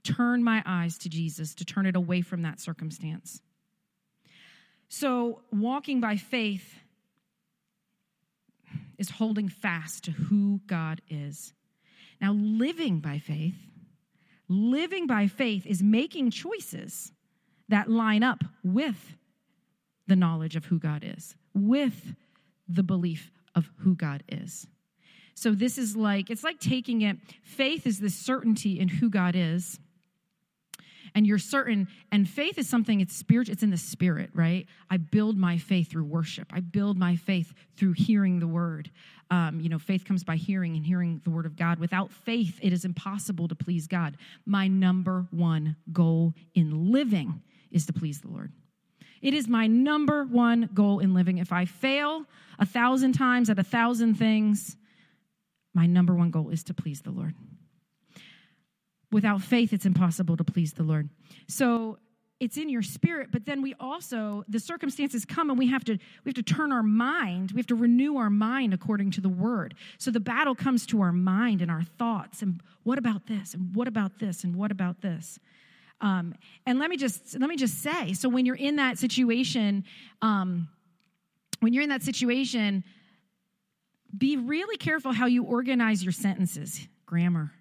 turn my eyes to Jesus, to turn it away from that circumstance. So walking by faith is holding fast to who God is. Now, living by faith is making choices that line up with the knowledge of who God is, with the belief of who God is. So this is like, it's like taking it, faith is the certainty in who God is, and you're certain, and faith is something, it's spiritual, it's in the spirit, right? I build my faith through worship. I build my faith through hearing the word. Faith comes by hearing and hearing the word of God. Without faith, it is impossible to please God. My number one goal in living is to please the Lord. It is my number one goal in living. If I fail 1,000 times at 1,000 things, my number one goal is to please the Lord. Without faith, it's impossible to please the Lord. So it's in your spirit, but then we also, the circumstances come and we have to turn our mind, we have to renew our mind according to the word. So the battle comes to our mind and our thoughts, and what about this, and what about this, and what about this? And let me just say, so when you're in that situation, be really careful how you organize your sentences, grammar.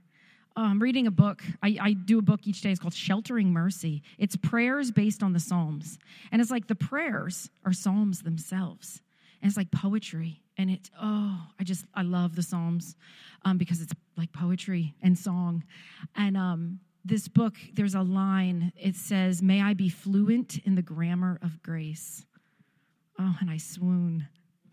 I'm reading a book. I do a book each day. It's called Sheltering Mercy. It's prayers based on the Psalms. And it's like the prayers are Psalms themselves. And it's like poetry. And it's, I love the Psalms because it's like poetry and song. And this book, there's a line. It says, "May I be fluent in the grammar of grace." Oh, and I swoon.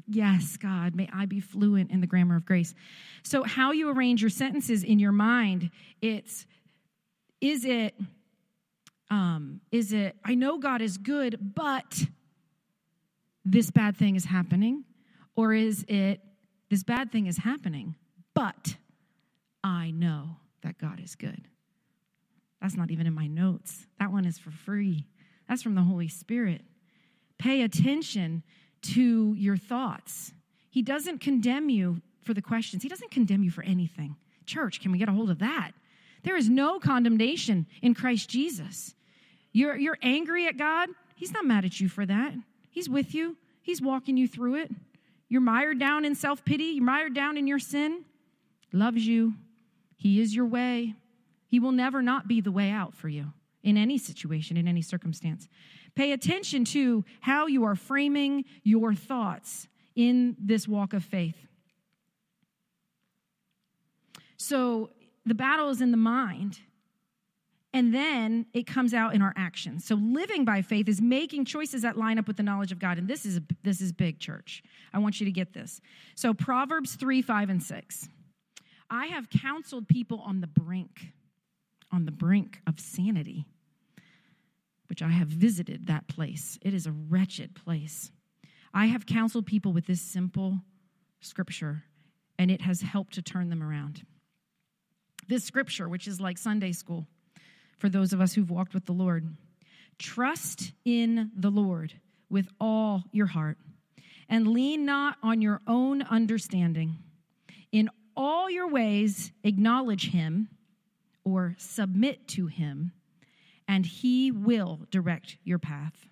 Yes, God, may I be fluent in the grammar of grace. So how you arrange your sentences in your mind, is it, I know God is good, but this bad thing is happening? Or is it, this bad thing is happening, but I know that God is good? That's not even in my notes. That one is for free. That's from the Holy Spirit. Pay attention to your thoughts. He doesn't condemn you for the questions. He doesn't condemn you for anything. Church, can we get a hold of that? There is no condemnation in Christ Jesus. You're angry at God. He's not mad at you for that. He's with you. He's walking you through it. You're mired down in self-pity. You're mired down in your sin. Loves you. He is your way. He will never not be the way out for you in any situation, in any circumstance. Pay attention to how you are framing your thoughts in this walk of faith. So the battle is in the mind, and then it comes out in our actions. So living by faith is making choices that line up with the knowledge of God, and this is big, church. I want you to get this. So Proverbs 3, 5, and 6. I have counseled people on the brink of sanity, which I have visited that place. It is a wretched place. I have counseled people with this simple scripture, and it has helped to turn them around. This scripture, which is like Sunday school for those of us who've walked with the Lord. Trust in the Lord with all your heart, and lean not on your own understanding. In all your ways acknowledge him, or submit to him, and he will direct your path.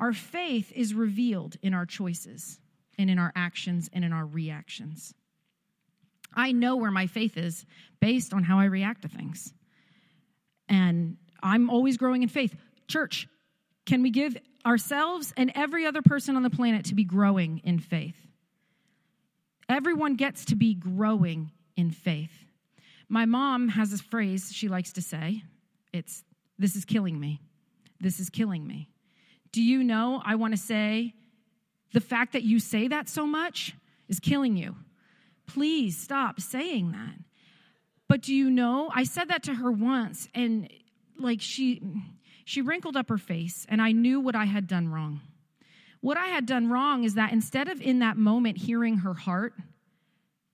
Our faith is revealed in our choices and in our actions and in our reactions. I know where my faith is based on how I react to things. And I'm always growing in faith. Church, can we give ourselves and every other person on the planet to be growing in faith? Everyone gets to be growing in faith. My mom has a phrase she likes to say. It's, "This is killing me. This is killing me." Do you know, I want to say, the fact that you say that so much is killing you. Please stop saying that. But do you know, I said that to her once, and like she wrinkled up her face, and I knew what I had done wrong. What I had done wrong is that instead of in that moment hearing her heart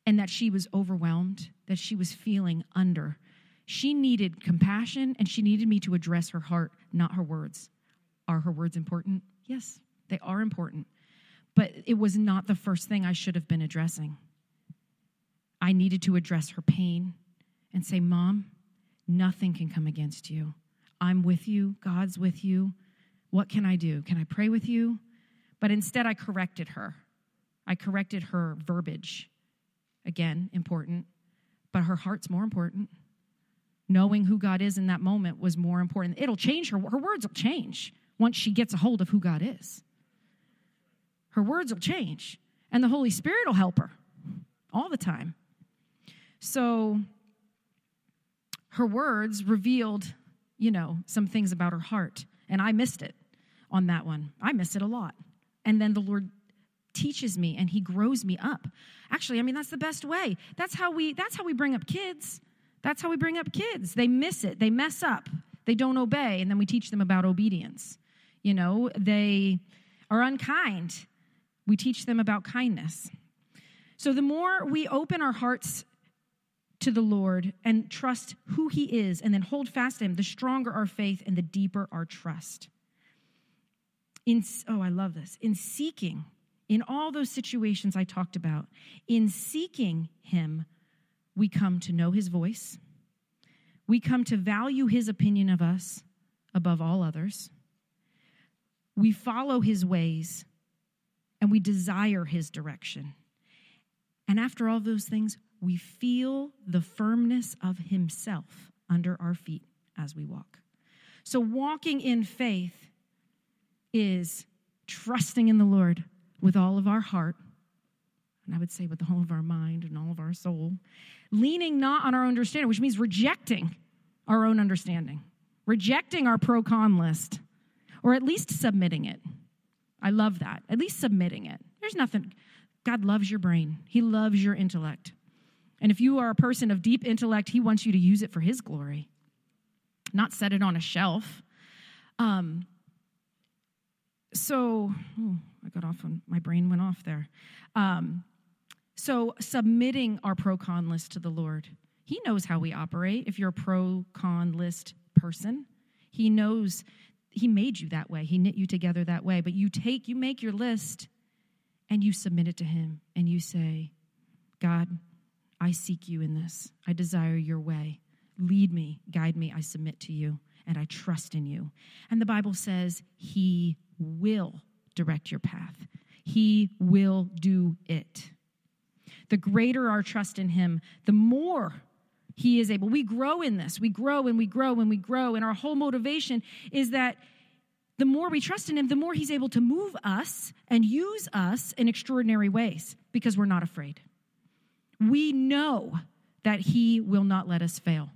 and that she was overwhelmed, that she was feeling under, she needed compassion and she needed me to address her heart, not her words. Are her words important? Yes, they are important. But it was not the first thing I should have been addressing. I needed to address her pain and say, "Mom, nothing can come against you. I'm with you. God's with you. What can I do? Can I pray with you?" But instead, I corrected her. I corrected her verbiage. Again, important. But her heart's more important. Knowing who God is in that moment was more important. It'll change her. Her words will change once she gets a hold of who God is. Her words will change. And the Holy Spirit will help her all the time. So her words revealed, you know, some things about her heart. And I missed it on that one. I miss it a lot. And then the Lord teaches me and he grows me up. Actually, I mean, that's the best way. That's how we bring up kids. That's how we bring up kids. They miss it. They mess up. They don't obey. And then we teach them about obedience. You know, they are unkind. We teach them about kindness. So the more we open our hearts to the Lord and trust who he is and then hold fast to him, the stronger our faith and the deeper our trust. I love this. In seeking, in all those situations I talked about, in seeking him, we come to know his voice. We come to value his opinion of us above all others. We follow his ways and we desire his direction. And after all those things, we feel the firmness of himself under our feet as we walk. So walking in faith is trusting in the Lord with all of our heart, and I would say with all of our mind and all of our soul, leaning not on our own understanding, which means rejecting our own understanding, rejecting our pro-con list, or at least submitting it. I love that, at least submitting it. There's nothing. God loves your brain. He loves your intellect. And if you are a person of deep intellect, he wants you to use it for his glory, not set it on a shelf. I got off on, my brain went off there. So submitting our pro-con list to the Lord. He knows how we operate. If you're a pro-con list person, he knows he made you that way. He knit you together that way. But you make your list and you submit it to him and you say, "God, I seek you in this. I desire your way. Lead me, guide me, I submit to you, and I trust in you." And the Bible says he will direct your path. He will do it. The greater our trust in him, the more he is able. We grow in this. We grow and we grow and we grow. And our whole motivation is that the more we trust in him, the more he's able to move us and use us in extraordinary ways because we're not afraid. We know that he will not let us fail.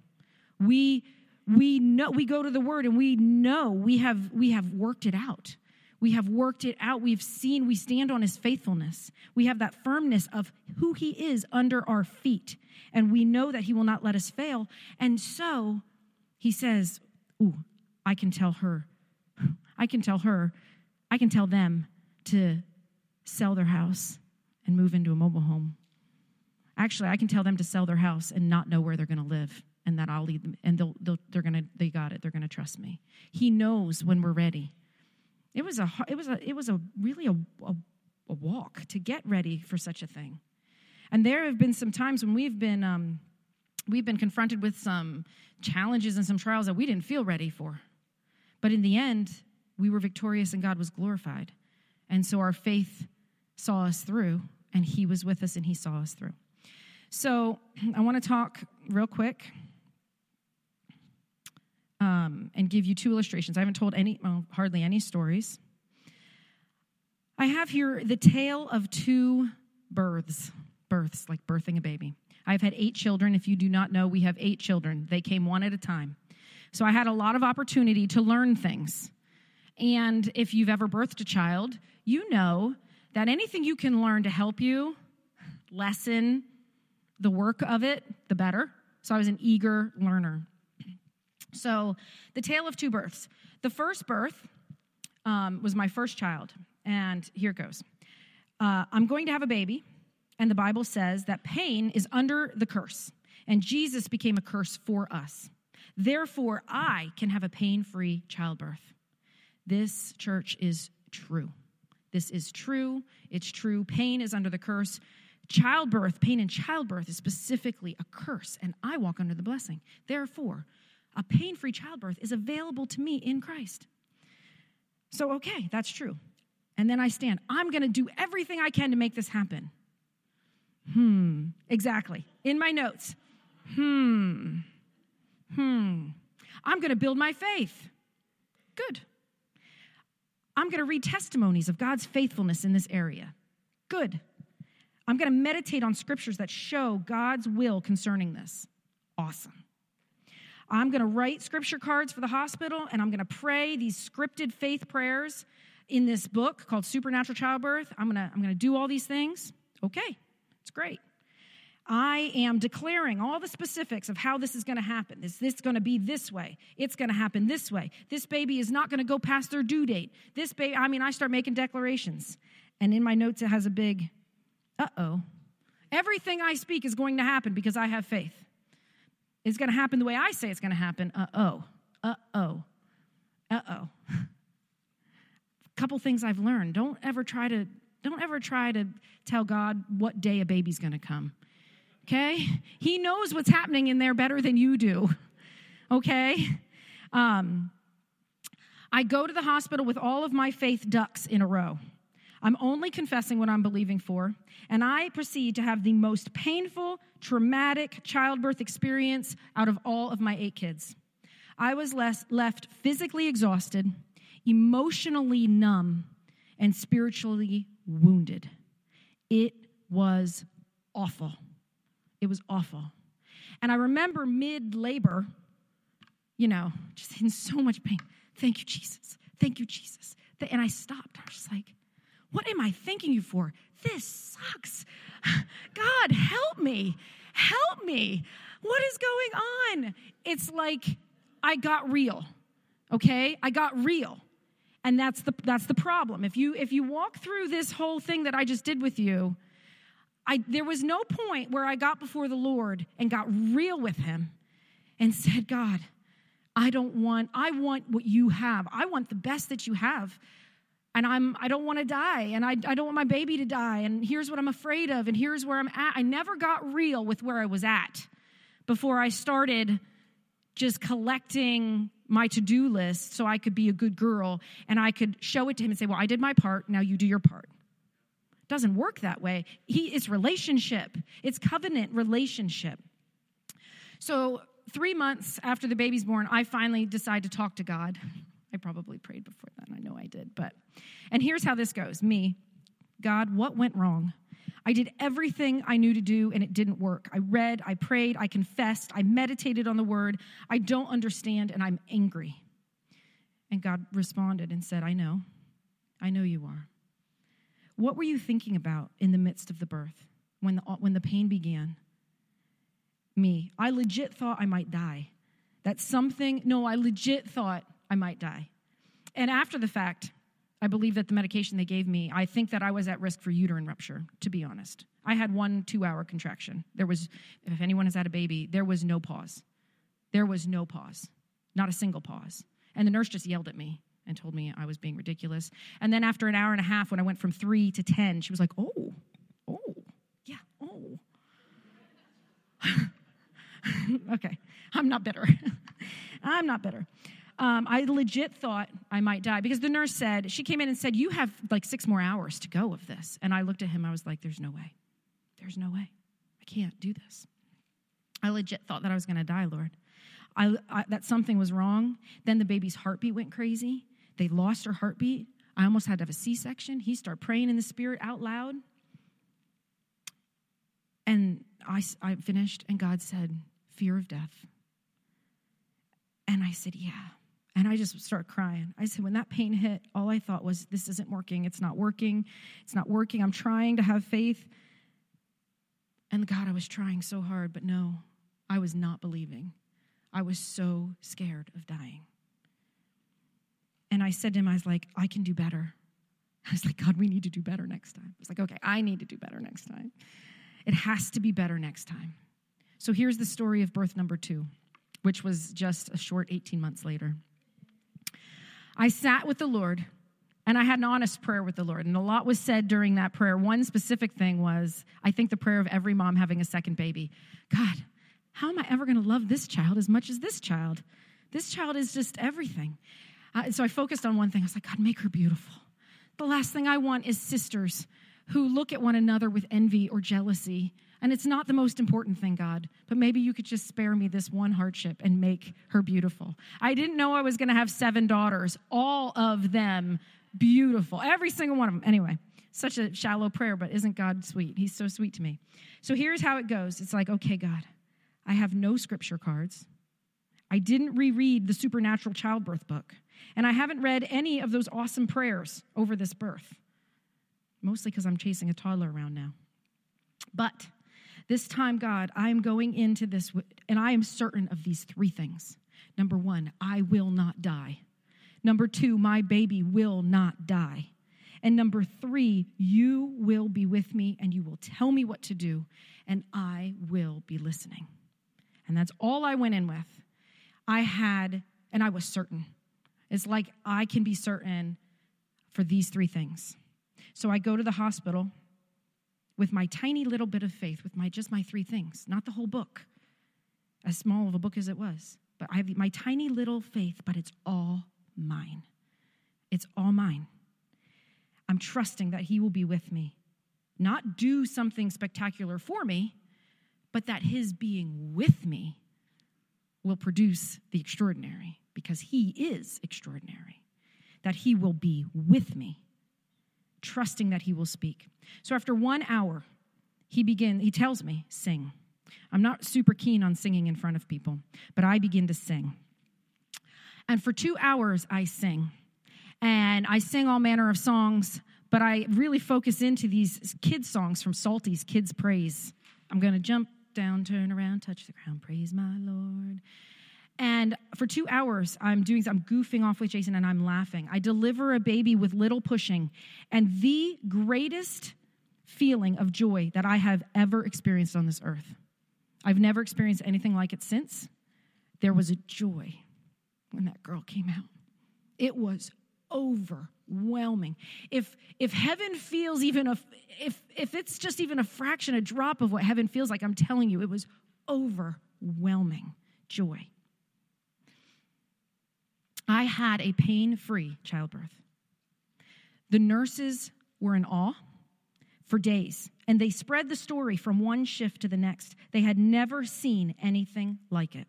We know, we go to the word and we know we have worked it out. We have worked it out. We've seen, we stand on his faithfulness. We have that firmness of who he is under our feet. And we know that he will not let us fail. And so he says, I can tell them to sell their house and move into a mobile home. Actually, I can tell them to sell their house and not know where they're going to live, and that I'll lead them, and they got it. They're going to trust me. He knows when we're ready. It was a really a walk to get ready for such a thing. And there have been some times when we've been confronted with some challenges and some trials that we didn't feel ready for. But in the end, we were victorious and God was glorified. And so our faith saw us through, and he was with us and he saw us through. So I want to talk real quick and give you two illustrations. I haven't told hardly any stories. I have here the tale of two births, like birthing a baby. I've had 8 children. If you do not know, we have 8 children. They came one at a time. So I had a lot of opportunity to learn things. And if you've ever birthed a child, you know that anything you can learn to help you lessen the work of it, the better. So I was an eager learner. So the tale of two births. The first birth was my first child. And here it goes. I'm going to have a baby. And the Bible says that pain is under the curse. And Jesus became a curse for us. Therefore, I can have a pain-free childbirth. This church is true. This is true. It's true. Pain is under the curse. Childbirth, pain in childbirth is specifically a curse, and I walk under the blessing. Therefore, a pain-free childbirth is available to me in Christ. So, okay, that's true. And then I stand. I'm going to do everything I can to make this happen. Exactly. In my notes. I'm going to build my faith. Good. I'm going to read testimonies of God's faithfulness in this area. Good. I'm going to meditate on scriptures that show God's will concerning this. Awesome. I'm going to write scripture cards for the hospital, and I'm going to pray these scripted faith prayers in this book called Supernatural Childbirth. I'm going to do all these things. Okay, it's great. I am declaring all the specifics of how this is going to happen. Is this going to be this way? It's going to happen this way. This baby is not going to go past their due date. This baby, I start making declarations. And in my notes, it has a big, uh-oh. Everything I speak is going to happen because I have faith. It's going to happen the way I say it's going to happen. Uh-oh. Uh-oh. Uh-oh. A couple things I've learned. Don't ever try to tell God what day a baby's going to come. Okay? He knows what's happening in there better than you do. Okay? I go to the hospital with all of my faith ducks in a row. I'm only confessing what I'm believing for, and I proceed to have the most painful, traumatic childbirth experience out of all of my 8 kids. I was left physically exhausted, emotionally numb, and spiritually wounded. It was awful. It was awful. And I remember mid-labor, just in so much pain. Thank you, Jesus. Thank you, Jesus. And I stopped. I was just like, what am I thanking you for? This sucks. God, help me. Help me. What is going on? It's like I got real, okay? I got real. And that's the problem. If you walk through this whole thing that I just did with you, there was no point where I got before the Lord and got real with him and said, God, I want what you have. I want the best that you have. And I don't want to die, and I don't want my baby to die, and here's what I'm afraid of, and here's where I'm at. I never got real with where I was at before I started just collecting my to-do list so I could be a good girl, and I could show it to him and say, well, I did my part, now you do your part. It doesn't work that way. It's relationship. It's covenant relationship. So 3 months after the baby's born, I finally decide to talk to God. I probably prayed before that. I know I did, and here's how this goes. Me, God, what went wrong? I did everything I knew to do, and it didn't work. I read, I prayed, I confessed, I meditated on the word. I don't understand, and I'm angry. And God responded and said, I know you are. What were you thinking about in the midst of the birth when the pain began? Me, I legit thought I might die. I legit thought I might die. And after the fact, I believe that the medication they gave me, I think that I was at risk for uterine rupture, to be honest. I had 1 2-hour contraction. If anyone has had a baby, there was no pause. There was no pause. Not a single pause. And the nurse just yelled at me and told me I was being ridiculous. And then after an hour and a half, when I went from 3 to 10, she was like, oh, yeah. Okay, I'm not bitter. I'm not bitter. I legit thought I might die because the nurse said, she came in and said, you have like 6 more hours to go of this. And I looked at him. I was like, there's no way. There's no way. I can't do this. I legit thought that I was going to die, Lord. That something was wrong. Then the baby's heartbeat went crazy. They lost her heartbeat. I almost had to have a C-section. He started praying in the spirit out loud. And I finished, and God said, fear of death. And I said, yeah. And I just started crying. I said, when that pain hit, all I thought was, this isn't working. It's not working. It's not working. I'm trying to have faith. And God, I was trying so hard, but no, I was not believing. I was so scared of dying. And I said to him, I was like, I can do better. I was like, God, we need to do better next time. I was like, okay, I need to do better next time. It has to be better next time. So here's the story of birth number 2, which was just a short 18 months later. I sat with the Lord, and I had an honest prayer with the Lord, and a lot was said during that prayer. One specific thing was, I think, the prayer of every mom having a second baby. God, how am I ever going to love this child as much as this child? This child is just everything. So I focused on one thing. I was like, God, make her beautiful. The last thing I want is sisters who look at one another with envy or jealousy. And it's not the most important thing, God, but maybe you could just spare me this one hardship and make her beautiful. I didn't know I was going to have 7 daughters, all of them beautiful, every single one of them. Anyway, such a shallow prayer, but isn't God sweet? He's so sweet to me. So here's how it goes. It's like, okay, God, I have no scripture cards. I didn't reread the Supernatural Childbirth book, and I haven't read any of those awesome prayers over this birth, mostly because I'm chasing a toddler around now. But this time, God, I am going into this, and I am certain of these 3 things. Number 1, I will not die. Number 2, my baby will not die. And number 3, you will be with me, and you will tell me what to do, and I will be listening. And that's all I went in with. I was certain. It's like I can be certain for these 3 things. So I go to the hospital with my tiny little bit of faith, with my 3 things, not the whole book, as small of a book as it was. But I have my tiny little faith, but it's all mine. It's all mine. I'm trusting that he will be with me, not do something spectacular for me, but that his being with me will produce the extraordinary, because he is extraordinary, that he will be with me, trusting that he will speak. So after 1 hour, he tells me, sing. I'm not super keen on singing in front of people, but I begin to sing. And for 2 hours, I sing. And I sing all manner of songs, but I really focus into these kids' songs from Psalty's Kids Praise. I'm going to jump down, turn around, touch the ground, praise my Lord. And for 2 hours, I'm goofing off with Jason, and I'm laughing. I deliver a baby with little pushing, and the greatest feeling of joy that I have ever experienced on this earth. I've never experienced anything like it since. There was a joy when that girl came out. It was overwhelming. If heaven feels even if it's just even a fraction, a drop of what heaven feels like, I'm telling you, it was overwhelming joy. I had a pain-free childbirth. The nurses were in awe for days, and they spread the story from one shift to the next. They had never seen anything like it.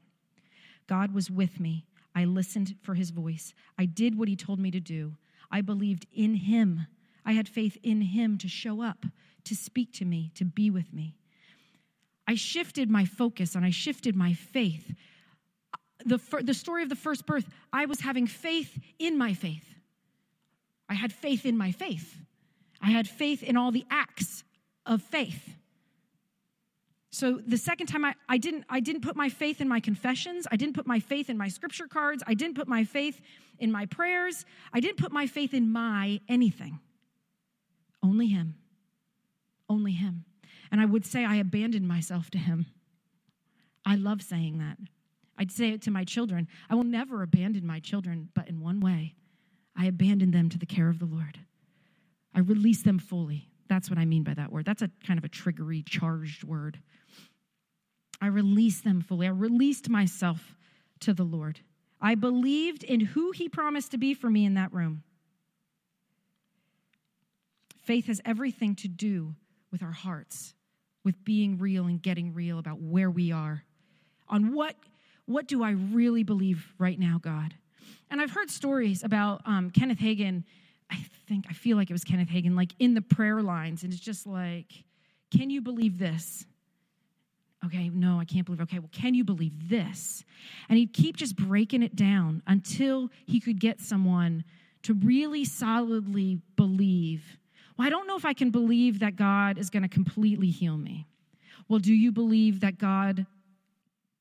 God was with me. I listened for his voice. I did what he told me to do. I believed in him. I had faith in him to show up, to speak to me, to be with me. I shifted my focus, and I shifted my faith. The story of the first birth, I was having faith in my faith. I had faith in my faith. I had faith in all the acts of faith. So the second time, I didn't put my faith in my confessions. I didn't put my faith in my scripture cards. I didn't put my faith in my prayers. I didn't put my faith in my anything. Only him. Only him. And I would say I abandoned myself to him. I love saying that. I'd say it to my children. I will never abandon my children, but in one way, I abandon them to the care of the Lord. I release them fully. That's what I mean by that word. That's a kind of a triggery, charged word. I release them fully. I released myself to the Lord. I believed in who he promised to be for me in that room. Faith has everything to do with our hearts, with being real and getting real about where we are, on what do I really believe right now, God? And I've heard stories about Kenneth Hagin. I feel like it was Kenneth Hagin, like in the prayer lines. And it's just like, can you believe this? Okay, no, I can't believe it. Okay, well, can you believe this? And he'd keep just breaking it down until he could get someone to really solidly believe. Well, I don't know if I can believe that God is going to completely heal me. Well, do you believe that God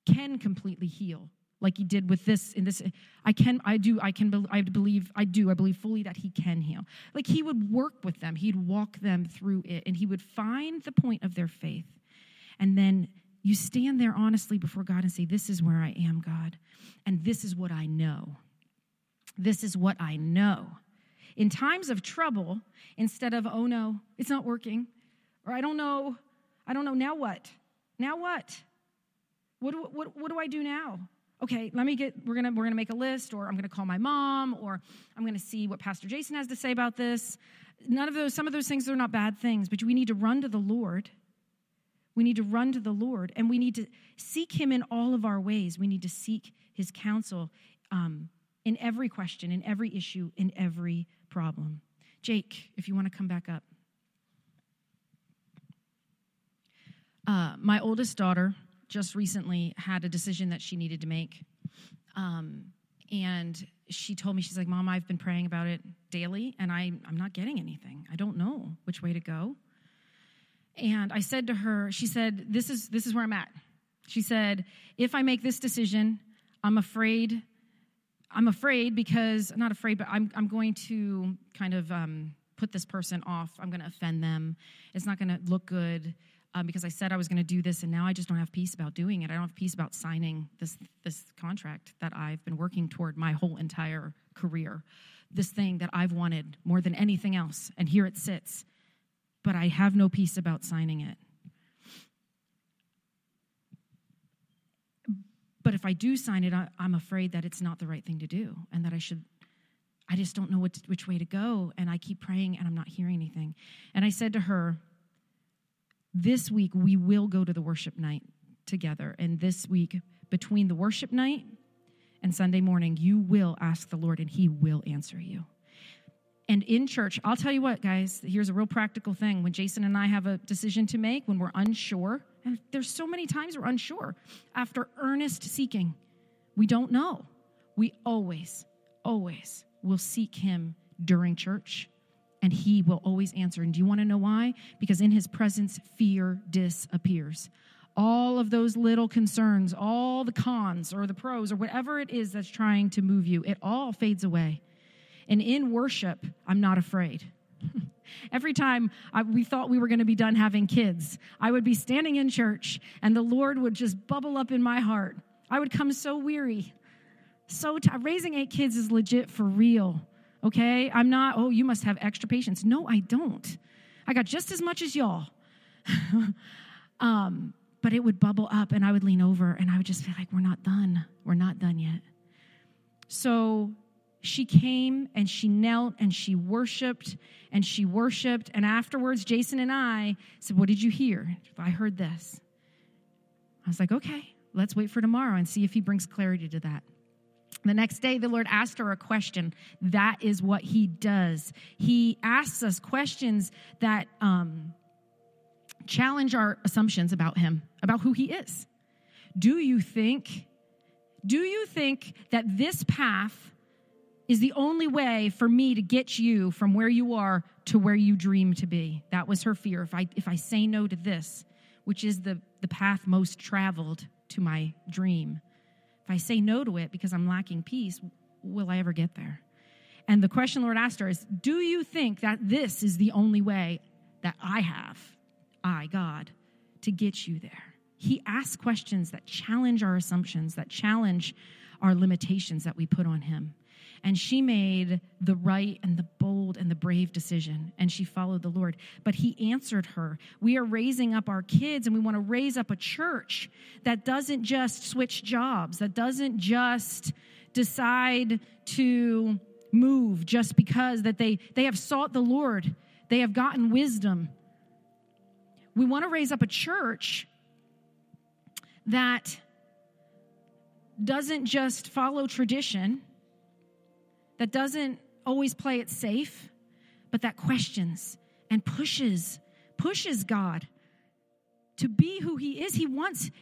can completely heal, like he did with this? In this, I believe fully that he can heal. Like he would work with them, he'd walk them through it, and he would find the point of their faith. And then you stand there honestly before God and say, this is where I am, God, and this is what I know. This is what I know. In times of trouble, instead of, oh no, it's not working, or I don't know, now what? What do I do now? Okay, we're gonna make a list, or I'm gonna call my mom, or I'm gonna see what Pastor Jason has to say about this. Some of those things are not bad things, but we need to run to the Lord. We need to run to the Lord, and we need to seek him in all of our ways. We need to seek his counsel in every question, in every issue, in every problem. Jake, if you want to come back up. My oldest daughter just recently had a decision that she needed to make. And she told me, she's like, Mom, I've been praying about it daily, and I'm not getting anything. I don't know which way to go. And I said to her, she said, this is where I'm at. She said, if I make this decision, I'm going to kind of put this person off. I'm going to offend them. It's not going to look good because I said I was going to do this, and now I just don't have peace about doing it. I don't have peace about signing this contract that I've been working toward my whole entire career, this thing that I've wanted more than anything else, and here it sits. But I have no peace about signing it. But if I do sign it, I'm afraid that it's not the right thing to do, and that I just don't know which way to go, and I keep praying, and I'm not hearing anything. And I said to her, this week we will go to the worship night together, and this week between the worship night and Sunday morning, you will ask the Lord, and he will answer you. And in church, I'll tell you what, guys, here's a real practical thing. When Jason and I have a decision to make, when we're unsure, and there's so many times we're unsure, after earnest seeking, we don't know. We always will seek him during church, and he will always answer. And do you want to know why? Because in his presence, fear disappears. All of those little concerns, all the cons or the pros or whatever it is that's trying to move you, it all fades away. And in worship, I'm not afraid. Every time we thought we were going to be done having kids, I would be standing in church, and the Lord would just bubble up in my heart. I would come so weary. Raising 8 kids is legit for real, okay? I'm not, oh, you must have extra patience. No, I don't. I got just as much as y'all. But it would bubble up, and I would lean over, and I would just feel like, we're not done. We're not done yet. So she came, and she knelt, and she worshiped. And afterwards, Jason and I said, what did you hear? I heard this. I was like, okay, let's wait for tomorrow and see if he brings clarity to that. The next day, the Lord asked her a question. That is what he does. He asks us questions that challenge our assumptions about him, about who he is. Do you think that this path is the only way for me to get you from where you are to where you dream to be? That was her fear. If I say no to this, which is the path most traveled to my dream, if I say no to it because I'm lacking peace, will I ever get there? And the question the Lord asked her is, do you think that this is the only way that God, to get you there? He asks questions that challenge our assumptions, that challenge our limitations that we put on him. And she made the right and the bold and the brave decision, and she followed the Lord. But he answered her. We are raising up our kids, and we want to raise up a church that doesn't just switch jobs, that doesn't just decide to move just because that they have sought the Lord. They have gotten wisdom. We want to raise up a church that doesn't just follow tradition, that doesn't always play it safe, but that questions and pushes God to be who he is.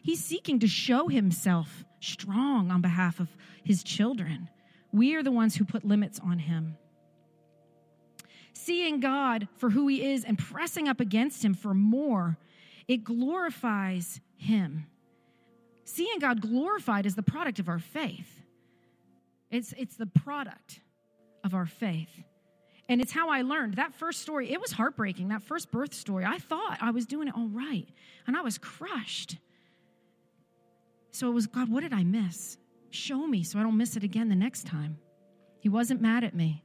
He's seeking to show himself strong on behalf of his children. We are the ones who put limits on him. Seeing God for who he is and pressing up against him for more, it glorifies him. Seeing God glorified is the product of our faith. It's the product of our faith. And it's how I learned. That first story, it was heartbreaking, that first birth story. I thought I was doing it all right, and I was crushed. So it was, God, what did I miss? Show me so I don't miss it again the next time. He wasn't mad at me.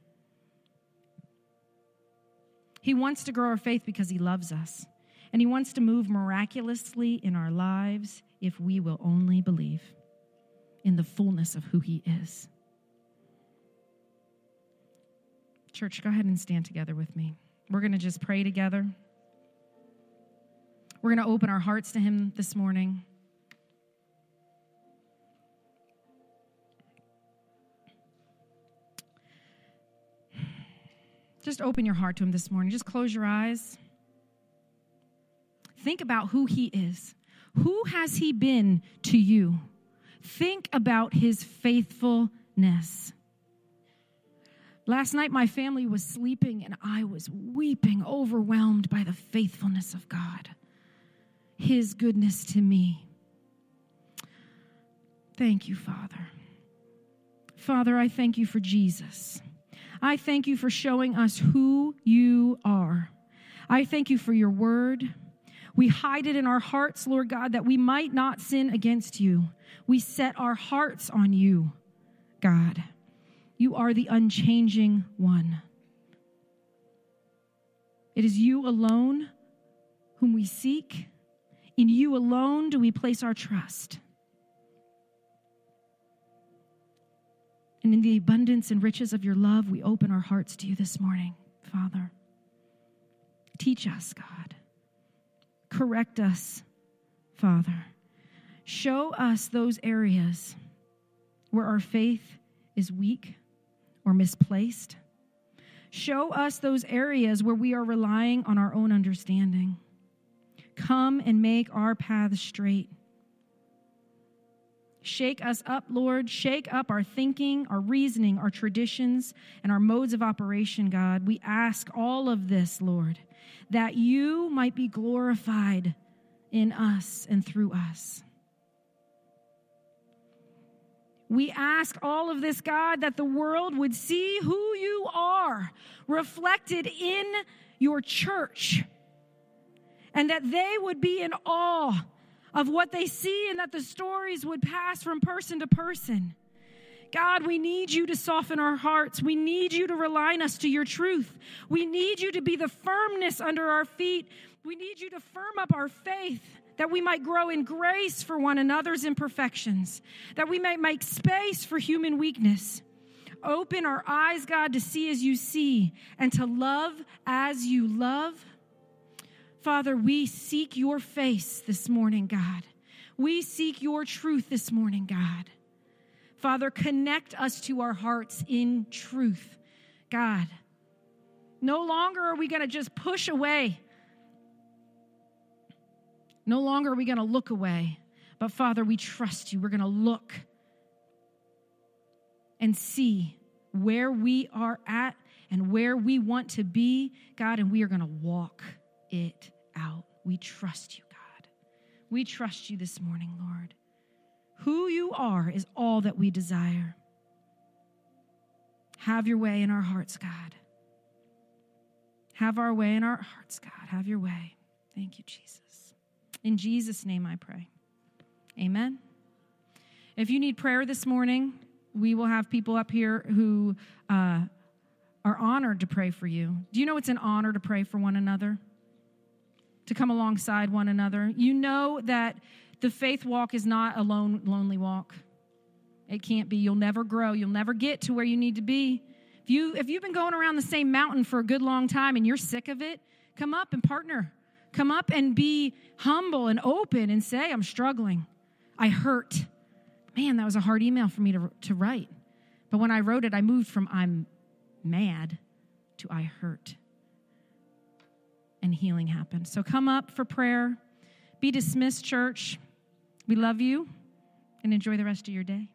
He wants to grow our faith because he loves us. And he wants to move miraculously in our lives if we will only believe in the fullness of who he is. Church, go ahead and stand together with me. We're going to just pray together. We're going to open our hearts to him this morning. Just open your heart to him this morning. Just close your eyes. Think about who he is. Who has he been to you? Think about his faithfulness. Last night, my family was sleeping, and I was weeping, overwhelmed by the faithfulness of God, his goodness to me. Thank you, Father. Father, I thank you for Jesus. I thank you for showing us who you are. I thank you for your word. We hide it in our hearts, Lord God, that we might not sin against you. We set our hearts on you, God. You are the unchanging one. It is you alone whom we seek. In you alone do we place our trust. And in the abundance and riches of your love, we open our hearts to you this morning, Father. Teach us, God. Correct us, Father. Show us those areas where our faith is weak or misplaced. Show us those areas where we are relying on our own understanding. Come and make our paths straight. Shake us up, Lord. Shake up our thinking, our reasoning, our traditions, and our modes of operation, God. We ask all of this, Lord, that you might be glorified in us and through us. We ask all of this, God, that the world would see who you are reflected in your church, and that they would be in awe of what they see, and that the stories would pass from person to person. God, we need you to soften our hearts. We need you to realign us to your truth. We need you to be the firmness under our feet. We need you to firm up our faith that we might grow in grace for one another's imperfections, that we might make space for human weakness. Open our eyes, God, to see as you see and to love as you love. Father, we seek your face this morning, God. We seek your truth this morning, God. Father, connect us to our hearts in truth, God. No longer are we going to just push away. No longer are we going to look away. But Father, we trust you. We're going to look and see where we are at and where we want to be, God, and we are going to walk it out. We trust you, God. We trust you this morning, Lord. Who you are is all that we desire. Have your way in our hearts, God. Have our way in our hearts, God. Have your way. Thank you, Jesus. In Jesus' name I pray. Amen. If you need prayer this morning, we will have people up here who are honored to pray for you. Do you know it's an honor to pray for one another? To come alongside one another? You know that the faith walk is not a lonely walk. It can't be. You'll never grow. You'll never get to where you need to be. If you've been going around the same mountain for a good long time and you're sick of it, come up and partner. Come up and be humble and open and say, I'm struggling. I hurt. Man, that was a hard email for me to write. But when I wrote it, I moved from I'm mad to I hurt. And healing happened. So come up for prayer. Be dismissed, church. We love you, and enjoy the rest of your day.